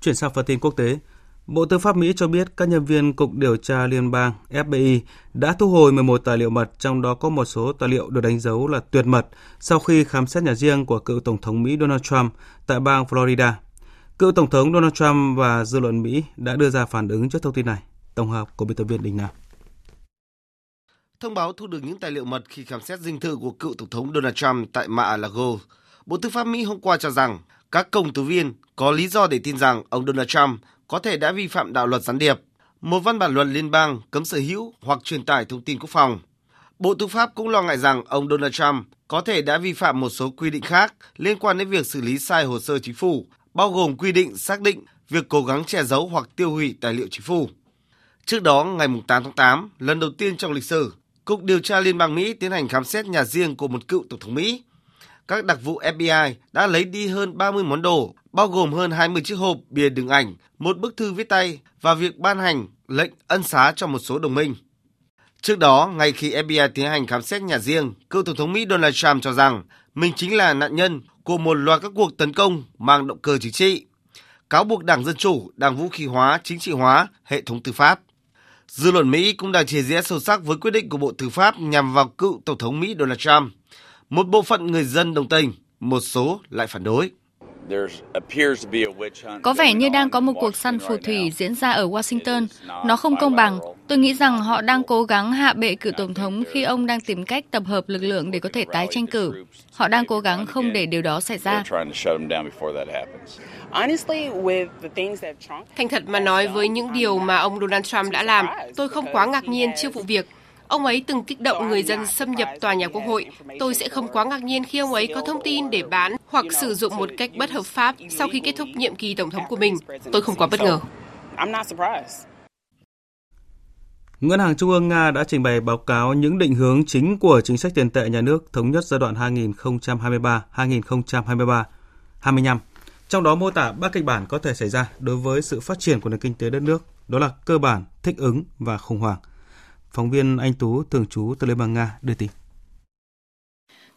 Chuyển sang phần tin quốc tế, Bộ Tư pháp Mỹ cho biết các nhân viên Cục Điều tra Liên bang FBI đã thu hồi 11 tài liệu mật, trong đó có một số tài liệu được đánh dấu là tuyệt mật sau khi khám xét nhà riêng của cựu Tổng thống Mỹ Donald Trump tại bang Florida. Cựu Tổng thống Donald Trump và dư luận Mỹ đã đưa ra phản ứng trước thông tin này. Tổng hợp của biên tập viên Đình Nam. Thông báo thu được những tài liệu mật khi khám xét dinh thự của cựu Tổng thống Donald Trump tại Mar-a-Lago, Bộ Tư pháp Mỹ hôm qua cho rằng các công tố viên có lý do để tin rằng ông Donald Trump có thể đã vi phạm đạo luật gián điệp, một văn bản luật liên bang cấm sở hữu hoặc truyền tải thông tin quốc phòng. Bộ Tư pháp cũng lo ngại rằng ông Donald Trump có thể đã vi phạm một số quy định khác liên quan đến việc xử lý sai hồ sơ chính phủ, bao gồm quy định xác định việc cố gắng che giấu hoặc tiêu hủy tài liệu chính phủ. Trước đó, ngày 8 tháng 8, lần đầu tiên trong lịch sử, Cục Điều tra Liên bang Mỹ tiến hành khám xét nhà riêng của một cựu Tổng thống Mỹ. Các đặc vụ FBI đã lấy đi hơn 30 món đồ, bao gồm hơn 20 chiếc hộp bìa đựng ảnh, một bức thư viết tay và việc ban hành lệnh ân xá cho một số đồng minh. Trước đó, ngay khi FBI tiến hành khám xét nhà riêng, cựu Tổng thống Mỹ Donald Trump cho rằng mình chính là nạn nhân của một loạt các cuộc tấn công mang động cơ chính trị, cáo buộc Đảng Dân Chủ đang vũ khí hóa, chính trị hóa hệ thống tư pháp. Dư luận Mỹ cũng đang chia rẽ sâu sắc với quyết định của Bộ Tư pháp nhằm vào cựu Tổng thống Mỹ Donald Trump. Một bộ phận người dân đồng tình, một số lại phản đối. Có vẻ như đang có một cuộc săn phù thủy diễn ra ở Washington. Nó không công bằng. Tôi nghĩ rằng họ đang cố gắng hạ bệ cựu Tổng thống khi ông đang tìm cách tập hợp lực lượng để có thể tái tranh cử. Họ đang cố gắng không để điều đó xảy ra. Thành thật mà nói, với những điều mà ông Donald Trump đã làm, tôi không quá ngạc nhiên trước vụ việc. Ông ấy từng kích động người dân xâm nhập tòa nhà Quốc hội. Tôi sẽ không quá ngạc nhiên khi ông ấy có thông tin để bán hoặc sử dụng một cách bất hợp pháp sau khi kết thúc nhiệm kỳ Tổng thống của mình. Tôi không quá bất ngờ. Ngân hàng Trung ương Nga đã trình bày báo cáo những định hướng chính của chính sách tiền tệ nhà nước thống nhất giai đoạn 2023-2025 Trong đó mô tả ba kịch bản có thể xảy ra đối với sự phát triển của nền kinh tế đất nước, đó là cơ bản, thích ứng và khủng hoảng. Phóng viên Anh Tú, thường trú tại Liên bang Nga đưa tin.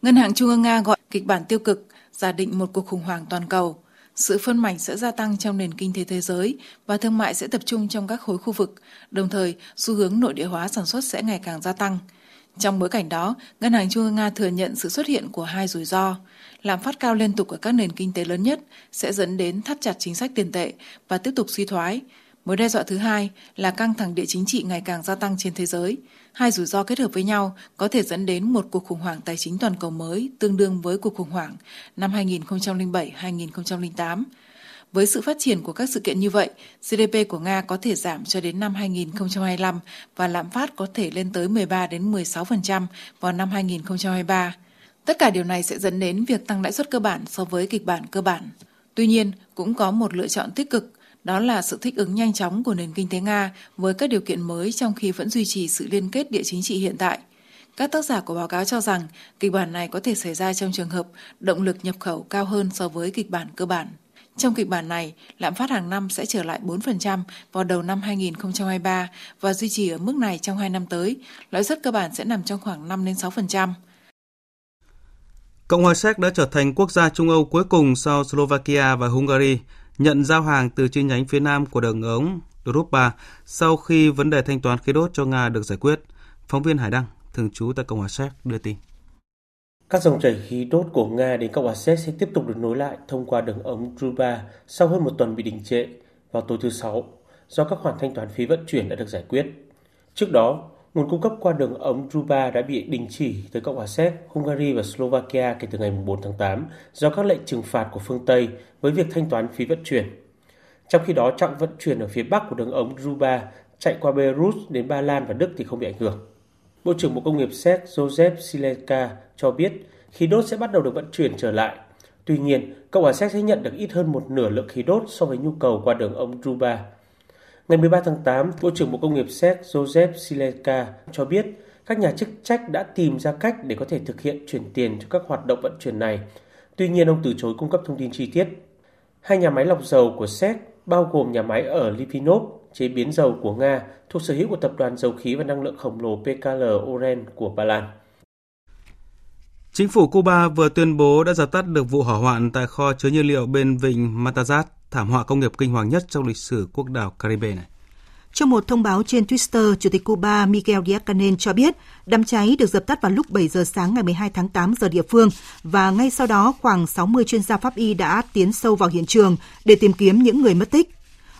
Ngân hàng Trung ương Nga gọi kịch bản tiêu cực, giả định một cuộc khủng hoảng toàn cầu. Sự phân mảnh sẽ gia tăng trong nền kinh tế thế giới và thương mại sẽ tập trung trong các khối khu vực, đồng thời xu hướng nội địa hóa sản xuất sẽ ngày càng gia tăng. Trong bối cảnh đó, Ngân hàng Trung ương Nga thừa nhận sự xuất hiện của hai rủi ro. Lạm phát cao liên tục ở các nền kinh tế lớn nhất sẽ dẫn đến thắt chặt chính sách tiền tệ và tiếp tục suy thoái. Mối đe dọa thứ hai là căng thẳng địa chính trị ngày càng gia tăng trên thế giới. Hai rủi ro kết hợp với nhau có thể dẫn đến một cuộc khủng hoảng tài chính toàn cầu mới tương đương với cuộc khủng hoảng năm 2007-2008. Với sự phát triển của các sự kiện như vậy, GDP của Nga có thể giảm cho đến năm 2025 và lạm phát có thể lên tới 13-16% vào năm 2023. Tất cả điều này sẽ dẫn đến việc tăng lãi suất cơ bản so với kịch bản cơ bản. Tuy nhiên, cũng có một lựa chọn tích cực, đó là sự thích ứng nhanh chóng của nền kinh tế Nga với các điều kiện mới trong khi vẫn duy trì sự liên kết địa chính trị hiện tại. Các tác giả của báo cáo cho rằng kịch bản này có thể xảy ra trong trường hợp động lực nhập khẩu cao hơn so với kịch bản cơ bản. Trong kịch bản này, lạm phát hàng năm sẽ trở lại 4% vào đầu năm 2023 và duy trì ở mức này trong 2 năm tới. Lãi suất cơ bản sẽ nằm trong khoảng 5-6%. Cộng hòa Séc đã trở thành quốc gia Trung Âu cuối cùng sau Slovakia và Hungary nhận giao hàng từ chi nhánh phía nam của đường ống Europa sau khi vấn đề thanh toán khí đốt cho Nga được giải quyết. Phóng viên Hải Đăng, thường trú tại Cộng hòa Séc đưa tin. Các dòng chảy khí đốt của Nga đến Cộng hòa Séc sẽ tiếp tục được nối lại thông qua đường ống Druzhba sau hơn một tuần bị đình trệ vào tối thứ Sáu do các khoản thanh toán phí vận chuyển đã được giải quyết. Trước đó, nguồn cung cấp qua đường ống Druzhba đã bị đình chỉ tới Cộng hòa Séc, Hungary và Slovakia kể từ ngày 4 tháng 8 do các lệnh trừng phạt của phương Tây với việc thanh toán phí vận chuyển. Trong khi đó, chặng vận chuyển ở phía bắc của đường ống Druzhba chạy qua Belarus đến Ba Lan và Đức thì không bị ảnh hưởng. Bộ trưởng Bộ Công nghiệp Séc Josef Síkela cho biết khí đốt sẽ bắt đầu được vận chuyển trở lại. Tuy nhiên, Cộng hòa Séc sẽ nhận được ít hơn một nửa lượng khí đốt so với nhu cầu qua đường ống Druzhba. Ngày 13 tháng 8, Bộ trưởng Bộ Công nghiệp Séc Josef Síkela cho biết các nhà chức trách đã tìm ra cách để có thể thực hiện chuyển tiền cho các hoạt động vận chuyển này. Tuy nhiên, ông từ chối cung cấp thông tin chi tiết. Hai nhà máy lọc dầu của Séc, bao gồm nhà máy ở Litvinov, chế biến dầu của Nga, thuộc sở hữu của Tập đoàn Dầu khí và Năng lượng khổng lồ PKL Oren của Ba Lan. Chính phủ Cuba vừa tuyên bố đã dập tắt được vụ hỏa hoạn tại kho chứa nhiên liệu bên vịnh Matanzas, thảm họa công nghiệp kinh hoàng nhất trong lịch sử quốc đảo Caribe này. Trong một thông báo trên Twitter, Chủ tịch Cuba Miguel Díaz-Canel cho biết đám cháy được dập tắt vào lúc 7 giờ sáng ngày 12 tháng 8 giờ địa phương và ngay sau đó khoảng 60 chuyên gia pháp y đã tiến sâu vào hiện trường để tìm kiếm những người mất tích.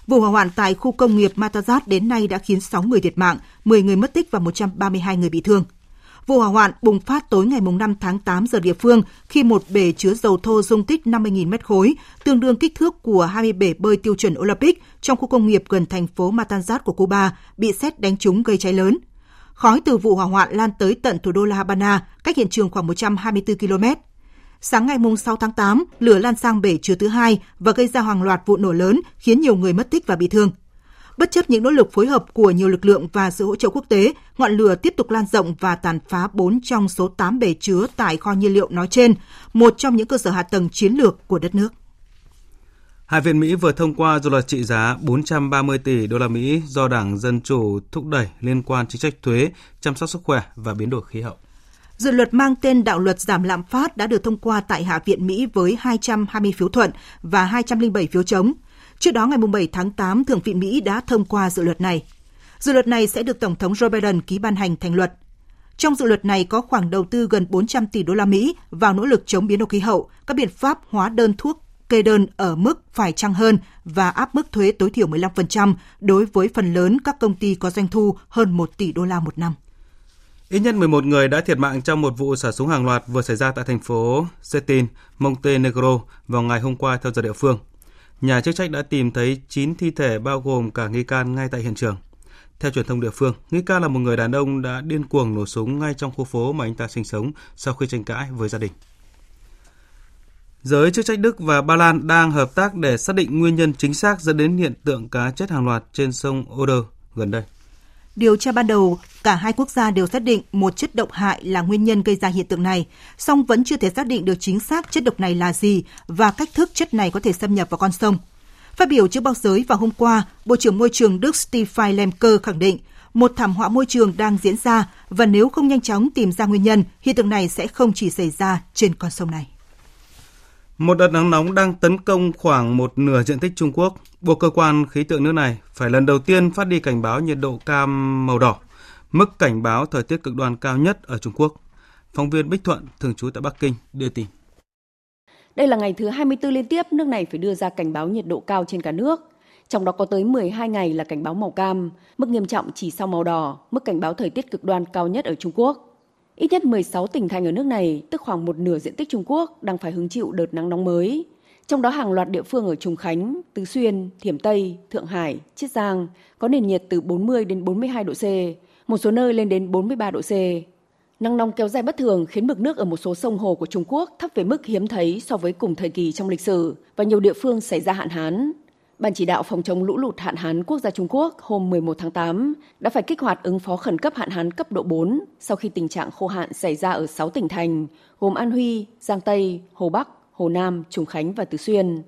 Vụ hỏa hoạn tại khu công nghiệp Matanzas đến nay đã khiến 6 người thiệt mạng, 10 người mất tích và 132 người bị thương. Vụ hỏa hoạn bùng phát tối ngày 5 tháng 8 giờ địa phương khi một bể chứa dầu thô dung tích 50.000 mét khối, tương đương kích thước của 20 bể bơi tiêu chuẩn Olympic trong khu công nghiệp gần thành phố Matanzas của Cuba bị sét đánh trúng gây cháy lớn. Khói từ vụ hỏa hoạn lan tới tận thủ đô La Habana, cách hiện trường khoảng 124 km. Sáng ngày 6 tháng 8, lửa lan sang bể chứa thứ hai và gây ra hàng loạt vụ nổ lớn khiến nhiều người mất tích và bị thương. Bất chấp những nỗ lực phối hợp của nhiều lực lượng và sự hỗ trợ quốc tế, ngọn lửa tiếp tục lan rộng và tàn phá 4 trong số 8 bể chứa tại kho nhiên liệu nói trên, một trong những cơ sở hạ tầng chiến lược của đất nước. Hạ viện Mỹ vừa thông qua dự luật trị giá 430 tỷ đô la Mỹ do Đảng Dân Chủ thúc đẩy liên quan chính sách thuế, chăm sóc sức khỏe và biến đổi khí hậu. Dự luật mang tên đạo luật giảm lạm phát đã được thông qua tại Hạ viện Mỹ với 220 phiếu thuận và 207 phiếu chống. Trước đó ngày 7 tháng 8, Thượng viện Mỹ đã thông qua dự luật này. Dự luật này sẽ được Tổng thống Joe Biden ký ban hành thành luật. Trong dự luật này có khoản đầu tư gần 400 tỷ đô la Mỹ vào nỗ lực chống biến đổi khí hậu, các biện pháp hóa đơn thuốc kê đơn ở mức phải chăng hơn và áp mức thuế tối thiểu 15% đối với phần lớn các công ty có doanh thu hơn 1 tỷ đô la một năm. Ít nhất 11 người đã thiệt mạng trong một vụ xả súng hàng loạt vừa xảy ra tại thành phố Cetin, Montenegro vào ngày hôm qua theo giờ địa phương. Nhà chức trách đã tìm thấy 9 thi thể bao gồm cả nghi can ngay tại hiện trường. Theo truyền thông địa phương, nghi can là một người đàn ông đã điên cuồng nổ súng ngay trong khu phố mà anh ta sinh sống sau khi tranh cãi với gia đình. Giới chức trách Đức và Ba Lan đang hợp tác để xác định nguyên nhân chính xác dẫn đến hiện tượng cá chết hàng loạt trên sông Oder gần đây. Điều tra ban đầu, cả hai quốc gia đều xác định một chất độc hại là nguyên nhân gây ra hiện tượng này, song vẫn chưa thể xác định được chính xác chất độc này là gì và cách thức chất này có thể xâm nhập vào con sông. Phát biểu trước báo giới vào hôm qua, Bộ trưởng Môi trường Đức Steffi Lemke khẳng định một thảm họa môi trường đang diễn ra và nếu không nhanh chóng tìm ra nguyên nhân, hiện tượng này sẽ không chỉ xảy ra trên con sông này. Một đợt nắng nóng đang tấn công khoảng một nửa diện tích Trung Quốc, buộc cơ quan khí tượng nước này phải lần đầu tiên phát đi cảnh báo nhiệt độ cao màu đỏ, mức cảnh báo thời tiết cực đoan cao nhất ở Trung Quốc. Phóng viên Bích Thuận, thường trú tại Bắc Kinh, đưa tin. Đây là ngày thứ 24 liên tiếp nước này phải đưa ra cảnh báo nhiệt độ cao trên cả nước. Trong đó có tới 12 ngày là cảnh báo màu cam, mức nghiêm trọng chỉ sau màu đỏ, mức cảnh báo thời tiết cực đoan cao nhất ở Trung Quốc. Ít nhất 16 tỉnh thành ở nước này, tức khoảng một nửa diện tích Trung Quốc, đang phải hứng chịu đợt nắng nóng mới. Trong đó hàng loạt địa phương ở Trùng Khánh, Tứ Xuyên, Thiểm Tây, Thượng Hải, Chiết Giang có nền nhiệt từ 40 đến 42 độ C, một số nơi lên đến 43 độ C. Nắng nóng kéo dài bất thường khiến mực nước ở một số sông hồ của Trung Quốc thấp về mức hiếm thấy so với cùng thời kỳ trong lịch sử và nhiều địa phương xảy ra hạn hán. Ban chỉ đạo phòng chống lũ lụt hạn hán quốc gia Trung Quốc hôm 11 tháng 8 đã phải kích hoạt ứng phó khẩn cấp hạn hán cấp độ 4 sau khi tình trạng khô hạn xảy ra ở 6 tỉnh thành gồm An Huy, Giang Tây, Hồ Bắc, Hồ Nam, Trùng Khánh và Tứ Xuyên.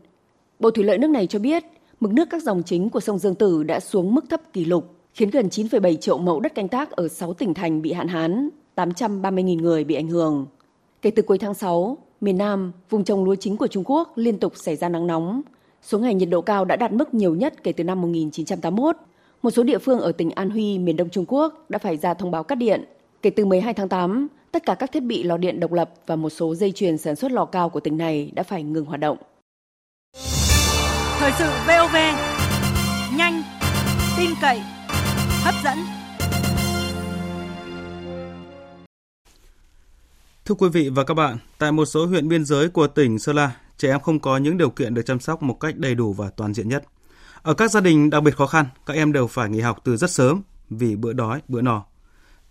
Bộ Thủy lợi nước này cho biết mực nước các dòng chính của sông Dương Tử đã xuống mức thấp kỷ lục, khiến gần 9,7 triệu mẫu đất canh tác ở 6 tỉnh thành bị hạn hán, 830.000 người bị ảnh hưởng. Kể từ cuối tháng 6, miền Nam, vùng trồng lúa chính của Trung Quốc liên tục xảy ra nắng nóng. Số ngày nhiệt độ cao đã đạt mức nhiều nhất kể từ năm 1981. Một số địa phương ở tỉnh An Huy, miền Đông Trung Quốc đã phải ra thông báo cắt điện. Kể từ 12 tháng 8, tất cả các thiết bị lò điện độc lập và một số dây chuyền sản xuất lò cao của tỉnh này đã phải ngừng hoạt động. Thời sự VOV, nhanh, tin cậy, hấp dẫn. Thưa quý vị và các bạn, tại một số huyện biên giới của tỉnh Sơn La, trẻ em không có những điều kiện được chăm sóc một cách đầy đủ và toàn diện nhất. Ở các gia đình đặc biệt khó khăn, các em đều phải nghỉ học từ rất sớm vì bữa đói, bữa no.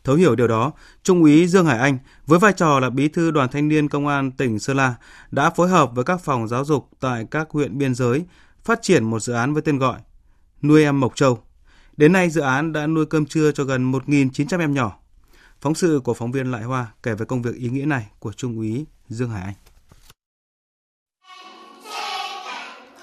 Thấu hiểu điều đó, Trung úy Dương Hải Anh với vai trò là bí thư đoàn thanh niên công an tỉnh Sơn La đã phối hợp với các phòng giáo dục tại các huyện biên giới phát triển một dự án với tên gọi Nuôi Em Mộc Châu. Đến nay, dự án đã nuôi cơm trưa cho gần 1.900 em nhỏ. Phóng sự của phóng viên Lại Hoa kể về công việc ý nghĩa này của Trung úy Dương Hải Anh.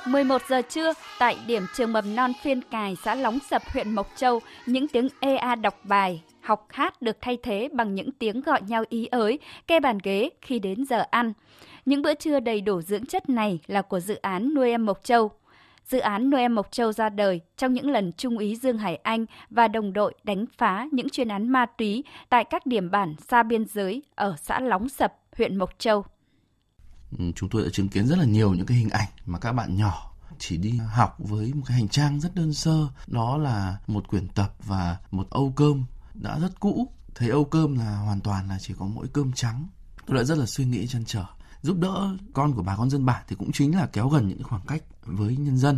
11 giờ trưa, tại điểm trường mầm non Phiên Cài, xã Lóng Sập, huyện Mộc Châu, những tiếng ê a đọc bài, học hát được thay thế bằng những tiếng gọi nhau ý ới, kê bàn ghế khi đến giờ ăn. Những bữa trưa đầy đủ dưỡng chất này là của dự án Nuôi Em Mộc Châu. Dự án Nuôi Em Mộc Châu ra đời trong những lần Trung úy Dương Hải Anh và đồng đội đánh phá những chuyên án ma túy tại các điểm bản xa biên giới ở xã Lóng Sập, huyện Mộc Châu. Chúng tôi đã chứng kiến rất là nhiều những cái hình ảnh mà các bạn nhỏ chỉ đi học với một cái hành trang rất đơn sơ. Đó là một quyển tập và một âu cơm đã rất cũ. Thấy âu cơm là hoàn toàn là chỉ có mỗi cơm trắng. Tôi đã rất là suy nghĩ trăn trở. Giúp đỡ con của bà con dân bản thì cũng chính là kéo gần những khoảng cách với nhân dân.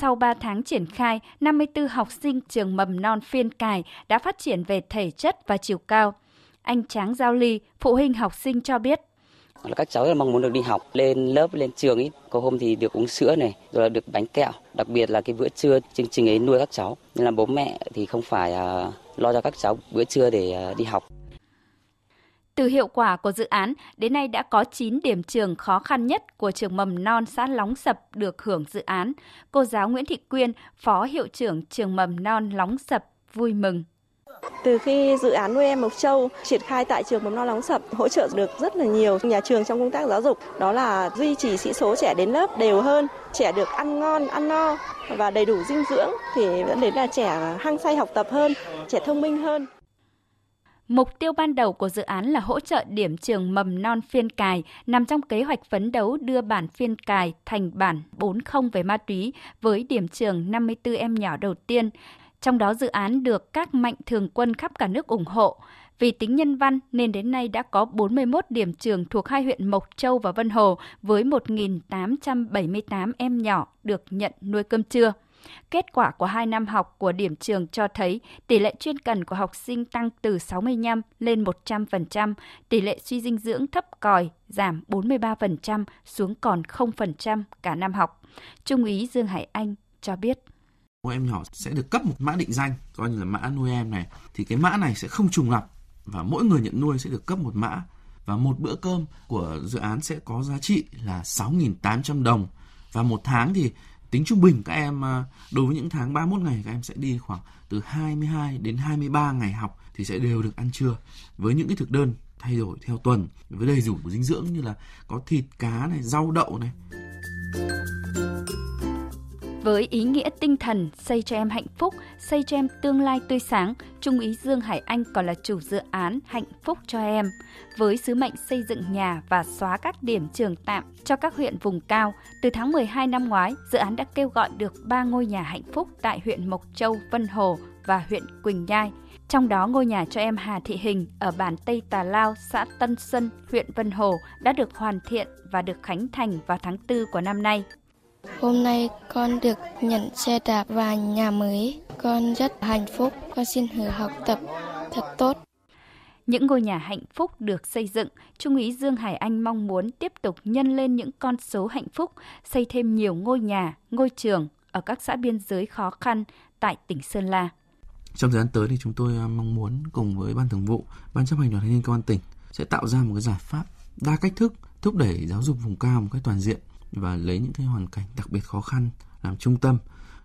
Sau 3 tháng triển khai, 54 học sinh trường mầm non Phiên Cài đã phát triển về thể chất và chiều cao. Anh Tráng Giao Ly, phụ huynh học sinh cho biết. Các cháu rất là mong muốn được đi học, lên lớp, lên trường ấy. Có hôm thì được uống sữa này, rồi là được bánh kẹo. Đặc biệt là cái bữa trưa chương trình ấy nuôi các cháu. Nên là bố mẹ thì không phải lo cho các cháu bữa trưa để đi học. Từ hiệu quả của dự án, đến nay đã có 9 điểm trường khó khăn nhất của trường mầm non xã Lóng Sập được hưởng dự án. Cô giáo Nguyễn Thị Quyên, Phó Hiệu trưởng trường mầm non Lóng Sập vui mừng. Từ khi dự án Nuôi Em Mộc Châu triển khai tại trường mầm non Lóng Sập, hỗ trợ được rất là nhiều nhà trường trong công tác giáo dục, đó là duy trì sĩ số trẻ đến lớp đều hơn, trẻ được ăn ngon, ăn no và đầy đủ dinh dưỡng thì dẫn đến là trẻ hăng say học tập hơn, trẻ thông minh hơn. Mục tiêu ban đầu của dự án là hỗ trợ điểm trường mầm non Phiên Cài nằm trong kế hoạch phấn đấu đưa bản Phiên Cài thành bản 4-0 về ma túy với điểm trường 54 em nhỏ đầu tiên. Trong đó dự án được các mạnh thường quân khắp cả nước ủng hộ. Vì tính nhân văn nên đến nay đã có 41 điểm trường thuộc hai huyện Mộc Châu và Vân Hồ với 1.878 em nhỏ được nhận nuôi cơm trưa. Kết quả của 2 năm học của điểm trường cho thấy tỷ lệ chuyên cần của học sinh tăng từ 65 lên 100%, tỷ lệ suy dinh dưỡng thấp còi giảm 43% xuống còn 0% cả năm học. Trung úy Dương Hải Anh cho biết. em nhỏ sẽ được cấp một mã định danh, coi như là mã nuôi em này, thì cái mã này sẽ không trùng lặp và mỗi người nhận nuôi sẽ được cấp một mã. Và một bữa cơm của dự án sẽ có giá trị là 6.800 đồng. Và một tháng thì tính trung bình các em đối với những tháng 31 ngày, các em sẽ đi khoảng từ 22 đến 23 ngày học thì sẽ đều được ăn trưa với những cái thực đơn thay đổi theo tuần với đầy đủ dinh dưỡng như là có thịt, cá này, rau đậu này. Với ý nghĩa tinh thần xây cho em hạnh phúc, xây cho em tương lai tươi sáng, Trung úy Dương Hải Anh còn là chủ dự án Hạnh Phúc cho Em. Với sứ mệnh xây dựng nhà và xóa các điểm trường tạm cho các huyện vùng cao, từ tháng 12 năm ngoái, dự án đã kêu gọi được 3 ngôi nhà hạnh phúc tại huyện Mộc Châu, Vân Hồ và huyện Quỳnh Nhai. Trong đó, ngôi nhà cho em Hà Thị Hình ở bản Tây Tà Lao, xã Tân Xuân, huyện Vân Hồ đã được hoàn thiện và được khánh thành vào tháng 4 của năm nay. Hôm nay con được nhận xe đạp và nhà mới. Con rất hạnh phúc. Con xin hứa học tập thật tốt. Những ngôi nhà hạnh phúc được xây dựng, Trung úy Dương Hải Anh mong muốn tiếp tục nhân lên những con số hạnh phúc, xây thêm nhiều ngôi nhà, ngôi trường ở các xã biên giới khó khăn tại tỉnh Sơn La. Trong thời gian tới thì chúng tôi mong muốn cùng với Ban Thường vụ, Ban Chấp hành Đoàn Thanh niên Công an tỉnh sẽ tạo ra một cái giải pháp đa cách thức, thúc đẩy giáo dục vùng cao một cách toàn diện và lấy những cái hoàn cảnh đặc biệt khó khăn làm trung tâm,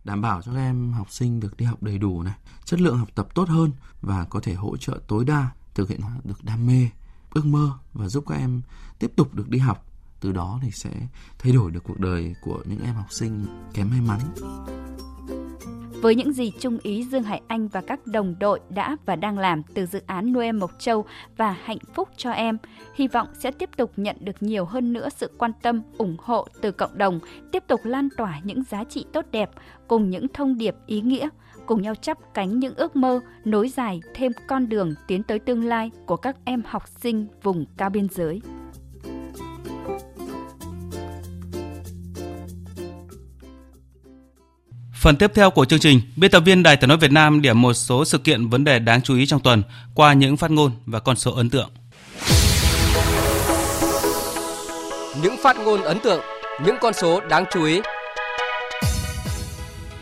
đảm bảo cho các em học sinh được đi học đầy đủ này, chất lượng học tập tốt hơn và có thể hỗ trợ tối đa thực hiện được đam mê, ước mơ và giúp các em tiếp tục được đi học. Từ đó thì sẽ thay đổi được cuộc đời của những em học sinh kém may mắn. Với những gì Trung úy Dương Hải Anh và các đồng đội đã và đang làm từ dự án Nuôi Em Mộc Châu và Hạnh Phúc cho Em, hy vọng sẽ tiếp tục nhận được nhiều hơn nữa sự quan tâm, ủng hộ từ cộng đồng, tiếp tục lan tỏa những giá trị tốt đẹp cùng những thông điệp ý nghĩa, cùng nhau chắp cánh những ước mơ, nối dài thêm con đường tiến tới tương lai của các em học sinh vùng cao biên giới. Phần tiếp theo của chương trình, biên tập viên Đài Tiếng nói Việt Nam điểm một số sự kiện vấn đề đáng chú ý trong tuần qua những phát ngôn và con số ấn tượng. Những phát ngôn ấn tượng, những con số đáng chú ý.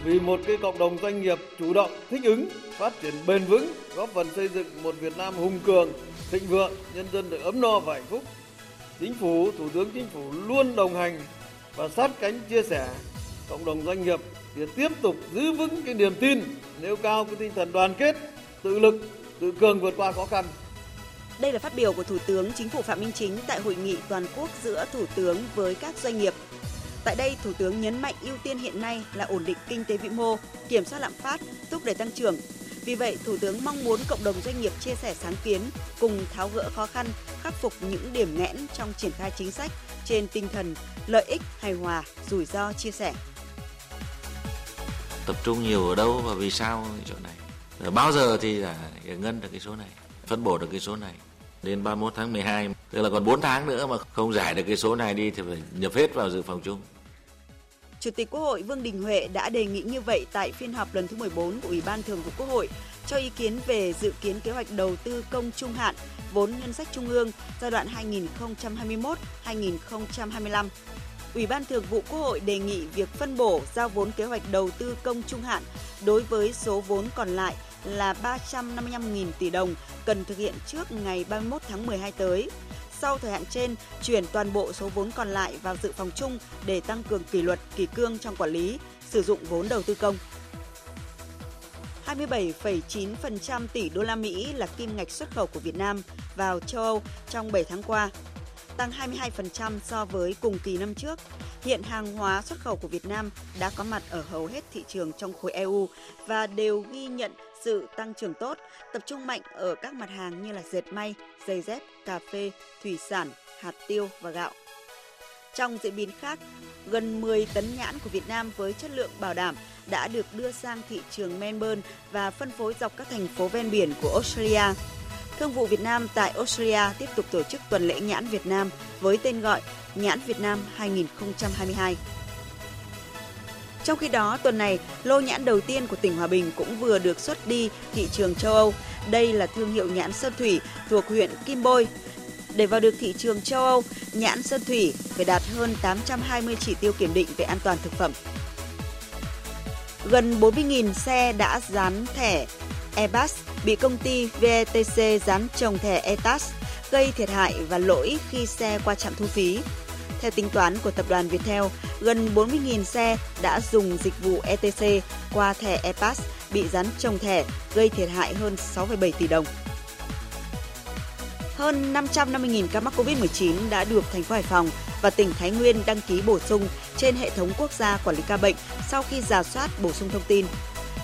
Vì một cái cộng đồng doanh nghiệp chủ động, thích ứng, phát triển bền vững, góp phần xây dựng một Việt Nam hùng cường, thịnh vượng, nhân dân được ấm no và hạnh phúc. Chính phủ, Thủ tướng Chính phủ luôn đồng hành và sát cánh chia sẻ cộng đồng doanh nghiệp để tiếp tục giữ vững cái niềm tin, nêu cao cái tinh thần đoàn kết, tự lực, tự cường vượt qua khó khăn. Đây là phát biểu của Thủ tướng Chính phủ Phạm Minh Chính tại hội nghị toàn quốc giữa Thủ tướng với các doanh nghiệp. Tại đây, Thủ tướng nhấn mạnh ưu tiên hiện nay là ổn định kinh tế vĩ mô, kiểm soát lạm phát, thúc đẩy tăng trưởng. Vì vậy, Thủ tướng mong muốn cộng đồng doanh nghiệp chia sẻ sáng kiến, cùng tháo gỡ khó khăn, khắc phục những điểm nghẽn trong triển khai chính sách trên tinh thần lợi ích, hài hòa, rủi ro chia sẻ. Tập trung nhiều ở đâu và vì sao chỗ này, rồi bao giờ thì là ngân được cái số này, phân bổ được cái số này đến 31 tháng 12, tức là còn 4 tháng nữa mà không giải được cái số này đi thì phải nhập hết vào dự phòng chung. Chủ tịch Quốc hội Vương Đình Huệ đã đề nghị như vậy tại phiên họp lần thứ 14 của Ủy ban Thường vụ Quốc hội, cho ý kiến về dự kiến kế hoạch đầu tư công trung hạn, vốn ngân sách trung ương giai đoạn 2021-2025. Ủy ban Thường vụ Quốc hội đề nghị việc phân bổ giao vốn kế hoạch đầu tư công trung hạn đối với số vốn còn lại là 355.000 tỷ đồng cần thực hiện trước ngày 31 tháng 12 tới. Sau thời hạn trên, chuyển toàn bộ số vốn còn lại vào dự phòng chung để tăng cường kỷ luật, kỷ cương trong quản lý, sử dụng vốn đầu tư công. 27,9% tỷ đô la Mỹ là kim ngạch xuất khẩu của Việt Nam vào châu Âu trong 7 tháng qua, tăng 22% so với cùng kỳ năm trước. Hiện hàng hóa xuất khẩu của Việt Nam đã có mặt ở hầu hết thị trường trong khối EU và đều ghi nhận sự tăng trưởng tốt, tập trung mạnh ở các mặt hàng như là dệt may, giày dép, cà phê, thủy sản, hạt tiêu và gạo. Trong diễn biến khác, gần 10 tấn nhãn của Việt Nam với chất lượng bảo đảm đã được đưa sang thị trường Melbourne và phân phối dọc các thành phố ven biển của Australia. Thương vụ Việt Nam tại Australia tiếp tục tổ chức tuần lễ nhãn Việt Nam với tên gọi Nhãn Việt Nam 2022. Trong khi đó, tuần này, lô nhãn đầu tiên của tỉnh Hòa Bình cũng vừa được xuất đi thị trường châu Âu. Đây là thương hiệu nhãn Sơn Thủy thuộc huyện Kim Bôi. Để vào được thị trường châu Âu, nhãn Sơn Thủy phải đạt hơn 820 chỉ tiêu kiểm định về an toàn thực phẩm. gần 40.000 xe đã dán thẻ EBAS bị công ty VETC dán trồng thẻ ETAS, gây thiệt hại và lỗi khi xe qua trạm thu phí. Theo tính toán của tập đoàn Viettel, gần 40.000 xe đã dùng dịch vụ ETC qua thẻ EPAS bị dán trồng thẻ, gây thiệt hại hơn 6,7 tỷ đồng. Hơn 550.000 ca mắc COVID-19 đã được thành phố Hải Phòng và tỉnh Thái Nguyên đăng ký bổ sung trên hệ thống quốc gia quản lý ca bệnh sau khi rà soát bổ sung thông tin.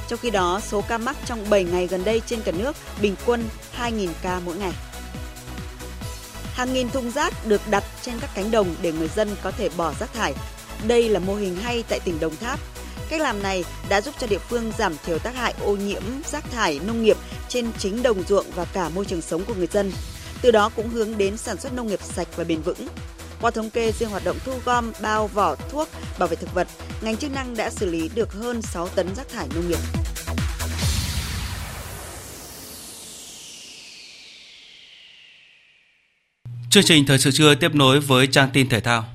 Trong khi đó, số ca mắc trong 7 ngày gần đây trên cả nước bình quân 2.000 ca mỗi ngày. Hàng nghìn thùng rác được đặt trên các cánh đồng để người dân có thể bỏ rác thải. Đây là mô hình hay tại tỉnh Đồng Tháp. Cách làm này đã giúp cho địa phương giảm thiểu tác hại ô nhiễm rác thải nông nghiệp trên chính đồng ruộng và cả môi trường sống của người dân. Từ đó cũng hướng đến sản xuất nông nghiệp sạch và bền vững. Qua thống kê riêng hoạt động thu gom bao vỏ thuốc bảo vệ thực vật, ngành chức năng đã xử lý được hơn 6 tấn rác thải nông nghiệp. Chương trình Thời sự trưa tiếp nối với trang tin thể thao.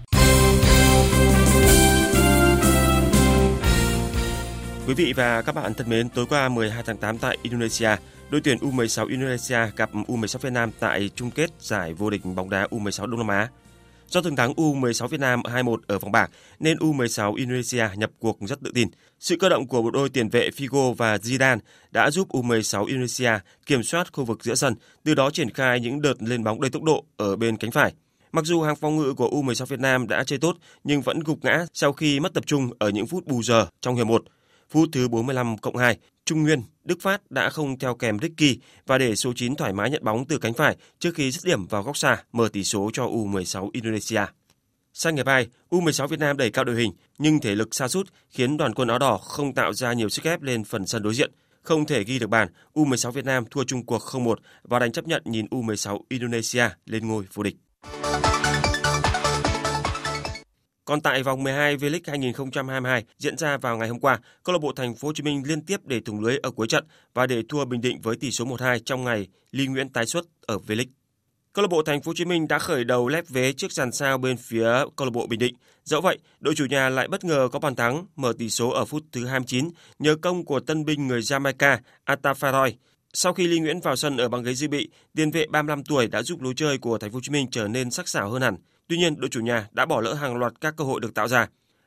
Quý vị và các bạn thân mến, tối qua 12 tháng 8 tại Indonesia, đội tuyển U16 Indonesia gặp U16 Việt Nam tại chung kết giải vô địch bóng đá U16 Đông Nam Á. Do thường thắng U16 Việt Nam 2-1 ở vòng bảng nên U16 Indonesia nhập cuộc rất tự tin. Sự cơ động của bộ đôi tiền vệ Figo và Zidane đã giúp U16 Indonesia kiểm soát khu vực giữa sân, từ đó triển khai những đợt lên bóng đầy tốc độ ở bên cánh phải. Mặc dù hàng phòng ngự của U16 Việt Nam đã chơi tốt nhưng vẫn gục ngã sau khi mất tập trung ở những phút bù giờ trong hiệp 1. Phút thứ 45+2, Trung Nguyên, Đức Phát đã không theo kèm Ricky và để số 9 thoải mái nhận bóng từ cánh phải trước khi dứt điểm vào góc xa mở tỷ số cho U16 Indonesia. Sang hiệp 2, U16 Việt Nam đẩy cao đội hình nhưng thể lực sa sút khiến đoàn quân áo đỏ không tạo ra nhiều sức ép lên phần sân đối diện. Không thể ghi được bàn, U16 Việt Nam thua chung cuộc 0-1 và đành chấp nhận nhìn U16 Indonesia lên ngôi vô địch. Còn tại vòng 12 V-League 2022 diễn ra vào ngày hôm qua, câu lạc bộ Thành phố Hồ Chí Minh liên tiếp để thủng lưới ở cuối trận và để thua Bình Định với tỷ số 1-2 trong ngày Lý Nguyễn tái xuất ở V-League. Câu lạc bộ Thành phố Hồ Chí Minh đã khởi đầu lép vế trước dàn sao bên phía câu lạc bộ Bình Định. Dẫu vậy, đội chủ nhà lại bất ngờ có bàn thắng mở tỷ số ở phút thứ 29 nhờ công của tân binh người Jamaica Atafaroy. Sau khi Lý Nguyễn vào sân ở băng ghế dự bị, tiền vệ 35 tuổi đã giúp lối chơi của Thành phố Hồ Chí Minh trở nên sắc sảo hơn hẳn. Tuy nhiên, đội chủ nhà đã bỏ lỡ hàng loạt các cơ hội được tạo ra.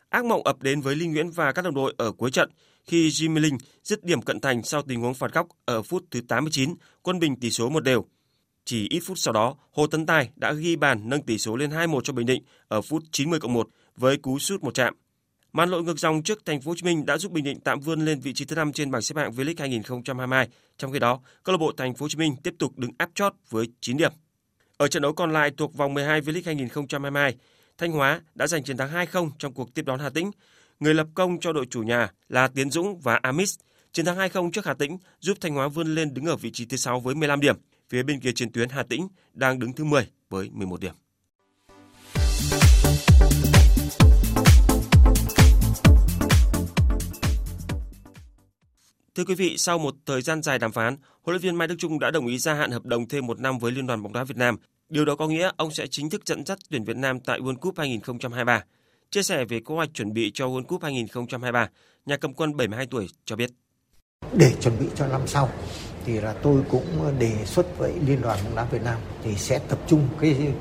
Ác mộng ập đến với Lý Nguyễn và các đồng đội ở cuối trận khi Jimmy Linh dứt điểm cận thành sau tình huống phạt góc ở phút thứ 89, quân bình tỷ số 1-1. Chỉ ít phút sau đó, Hồ Tấn Tài đã ghi bàn nâng tỷ số lên 2-1 cho Bình Định ở phút 90+1 với cú sút một chạm. Màn lội ngược dòng trước Thành phố Hồ Chí Minh đã giúp Bình Định tạm vươn lên vị trí thứ 5 trên bảng xếp hạng V-League 2022. Trong khi đó, câu lạc bộ Thành phố Hồ Chí Minh tiếp tục đứng áp chót với 9 điểm. Ở trận đấu còn lại thuộc vòng 12 V-League 2022, Thanh Hóa đã giành chiến thắng 2-0 trong cuộc tiếp đón Hà Tĩnh. Người lập công cho đội chủ nhà là Tiến Dũng và Amis. Chiến thắng 2-0 trước Hà Tĩnh giúp Thanh Hóa vươn lên đứng ở vị trí thứ 6 với 15 điểm. Phía bên kia chiến tuyến Hà Tĩnh đang đứng thứ 10 với 11 điểm. Thưa quý vị, sau một thời gian dài đàm phán, huấn luyện viên Mai Đức Chung đã đồng ý gia hạn hợp đồng thêm 1 năm với Liên đoàn bóng đá Việt Nam. Điều đó có nghĩa ông sẽ chính thức dẫn dắt tuyển Việt Nam tại World Cup 2023. Chia sẻ về kế hoạch chuẩn bị cho World Cup 2023, nhà cầm quân 72 tuổi cho biết. Để chuẩn bị cho năm sau thì là tôi cũng đề xuất với Liên đoàn bóng đá Việt Nam thì sẽ tập trung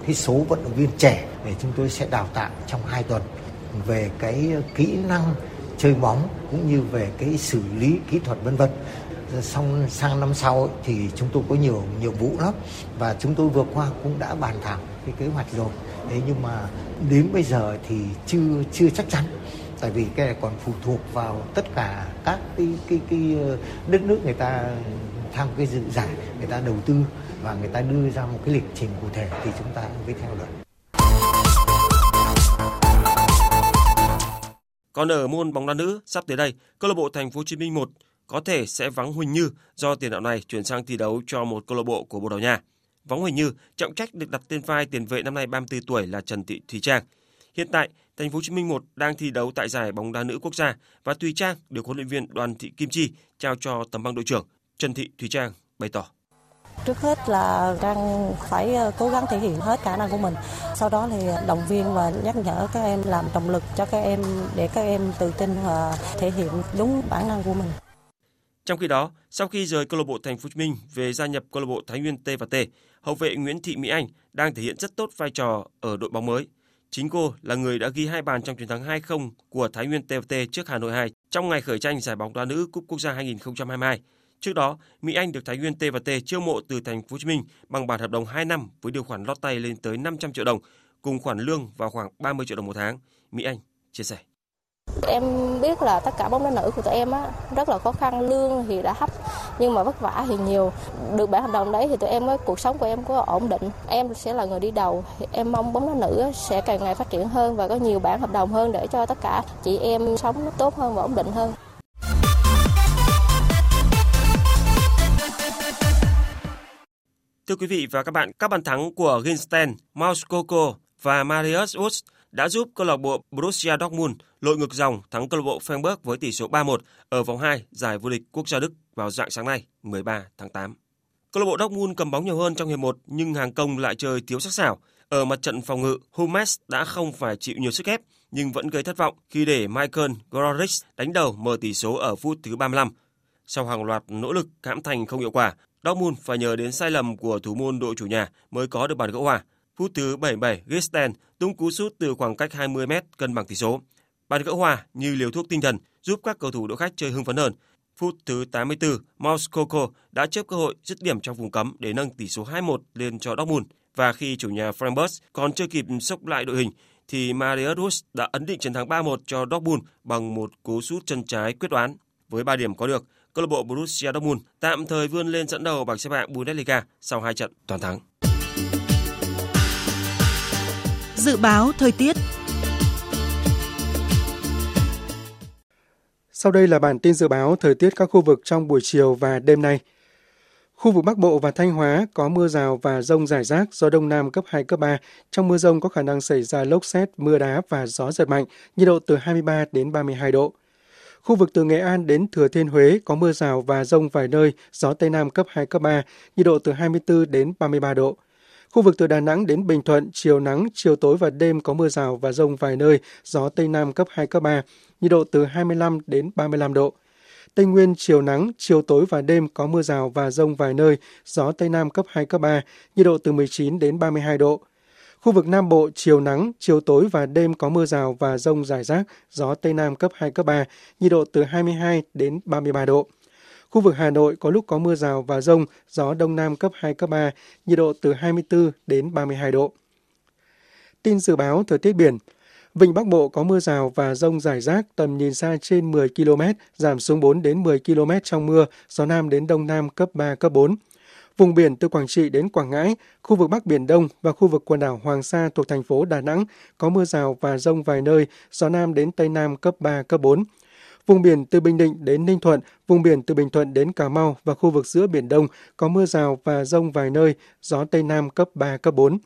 cái số vận động viên trẻ để chúng tôi sẽ đào tạo trong 2 tuần về cái kỹ năng chơi bóng cũng như về cái xử lý kỹ thuật vân vân. Sang năm sau ấy, thì chúng tôi có nhiều nhiệm vụ lắm và chúng tôi vừa qua cũng đã bàn thảo cái kế hoạch rồi. Đấy, nhưng mà đến bây giờ thì chưa chắc chắn, tại vì cái này còn phụ thuộc vào tất cả các cái đất nước người ta tham cái dự giải, người ta đầu tư và người ta đưa ra một cái lịch trình cụ thể thì chúng ta mới theo được. Còn ở môn bóng đá nữ, sắp tới đây, câu lạc bộ Thành phố Hồ Chí Minh 1 có thể sẽ vắng Huỳnh Như do tiền đạo này chuyển sang thi đấu cho một câu lạc bộ của Bồ Đào Nha. Vắng Huỳnh Như, trọng trách được đặt lên vai tiền vệ năm nay 34 tuổi là Trần Thị Thùy Trang. Hiện tại, Thành phố Hồ Chí Minh 1 đang thi đấu tại giải bóng đá nữ quốc gia và Thùy Trang được huấn luyện viên Đoàn Thị Kim Chi trao cho tấm bằng đội trưởng. Trần Thị Thùy Trang bày tỏ: Trước hết là Trang phải cố gắng thể hiện hết khả năng của mình. Sau đó thì động viên và nhắc nhở các em, làm động lực cho các em để các em tự tin và thể hiện đúng bản năng của mình. Trong khi đó, sau khi rời câu lạc bộ Thành phố Hồ Chí Minh về gia nhập câu lạc bộ Thái Nguyên T&T, hậu vệ Nguyễn Thị Mỹ Anh đang thể hiện rất tốt vai trò ở đội bóng mới. Chính cô là người đã ghi 2 bàn trong chiến thắng 2-0 của Thái Nguyên T&T trước Hà Nội 2 trong ngày khởi tranh giải bóng đá nữ Cúp Quốc gia 2022. Trước đó, Mỹ Anh được Thái Nguyên T&T chiêu mộ từ Thành phố Hồ Chí Minh bằng bản hợp đồng 2 năm với điều khoản lót tay lên tới 500 triệu đồng cùng khoản lương vào khoảng 30 triệu đồng một tháng. Mỹ Anh chia sẻ: Em biết là tất cả bóng đá nữ của tụi em á, rất là khó khăn, lương thì đã thấp nhưng mà vất vả thì nhiều. Được bản hợp đồng đấy thì tụi em cuộc sống của em có ổn định. Em sẽ là người đi đầu. Em mong bóng đá nữ sẽ càng ngày phát triển hơn và có nhiều bản hợp đồng hơn để cho tất cả chị em sống tốt hơn và ổn định hơn. Thưa quý vị và các bạn, các bàn thắng của Ginstein, Mauskoko và Marius Ust đã giúp câu lạc bộ Borussia Dortmund lội ngược dòng thắng câu lạc bộ Freiburg với tỷ số 3-1 ở vòng 2 giải vô địch quốc gia Đức vào rạng sáng nay, 13 tháng 8. Câu lạc bộ Dortmund cầm bóng nhiều hơn trong hiệp 1 nhưng hàng công lại chơi thiếu sắc sảo. Ở mặt trận phòng ngự, Hummels đã không phải chịu nhiều sức ép nhưng vẫn gây thất vọng khi để Michael Gorrich đánh đầu mở tỷ số ở phút thứ 35. Sau hàng loạt nỗ lực hãm thành không hiệu quả, Dortmund phải nhờ đến sai lầm của thủ môn đội chủ nhà mới có được bàn gỡ hòa. Phút thứ 77, Gisden tung cú sút từ khoảng cách 20m cân bằng tỷ số. Bàn gỡ hòa như liều thuốc tinh thần giúp các cầu thủ đội khách chơi hưng phấn hơn. Phút thứ 84, Mauskoko đã chớp cơ hội dứt điểm trong vùng cấm để nâng tỷ số 2-1 lên cho Dortmund. Và khi chủ nhà Freiburg còn chưa kịp sốc lại đội hình thì Marius đã ấn định chiến thắng 3-1 cho Dortmund bằng một cú sút chân trái quyết đoán. Với 3 điểm có được, câu lạc bộ Borussia Dortmund tạm thời vươn lên dẫn đầu bảng xếp hạng Bundesliga sau 2 trận toàn thắng. Dự báo thời tiết. Sau đây là bản tin dự báo thời tiết các khu vực trong buổi chiều và đêm nay. Khu vực Bắc Bộ và Thanh Hóa có mưa rào và dông rải rác, gió Đông Nam cấp 2, cấp 3. Trong mưa dông có khả năng xảy ra lốc sét, mưa đá và gió giật mạnh, nhiệt độ từ 23 đến 32 độ. Khu vực từ Nghệ An đến Thừa Thiên Huế có mưa rào và dông vài nơi, gió Tây Nam cấp 2, cấp 3, nhiệt độ từ 24 đến 33 độ. Khu vực từ Đà Nẵng đến Bình Thuận, chiều nắng, chiều tối và đêm có mưa rào và dông vài nơi, gió Tây Nam cấp 2, cấp 3, nhiệt độ từ 25 đến 35 độ. Tây Nguyên, chiều nắng, chiều tối và đêm có mưa rào và dông vài nơi, gió Tây Nam cấp 2, cấp 3, nhiệt độ từ 19 đến 32 độ. Khu vực Nam Bộ, chiều nắng, chiều tối và đêm có mưa rào và dông rải rác, gió Tây Nam cấp 2, cấp 3, nhiệt độ từ 22 đến 33 độ. Khu vực Hà Nội có lúc có mưa rào và dông, gió Đông Nam cấp 2, cấp 3, nhiệt độ từ 24 đến 32 độ. Tin dự báo thời tiết biển. Vịnh Bắc Bộ có mưa rào và dông rải rác, tầm nhìn xa trên 10 km, giảm xuống 4 đến 10 km trong mưa, gió Nam đến Đông Nam cấp 3, cấp 4. Vùng biển từ Quảng Trị đến Quảng Ngãi, khu vực Bắc Biển Đông và khu vực quần đảo Hoàng Sa thuộc thành phố Đà Nẵng có mưa rào và dông vài nơi, gió Nam đến Tây Nam cấp 3, cấp 4. Vùng biển từ Bình Định đến Ninh Thuận, vùng biển từ Bình Thuận đến Cà Mau và khu vực giữa Biển Đông có mưa rào và dông vài nơi, gió Tây Nam cấp 3, cấp 4.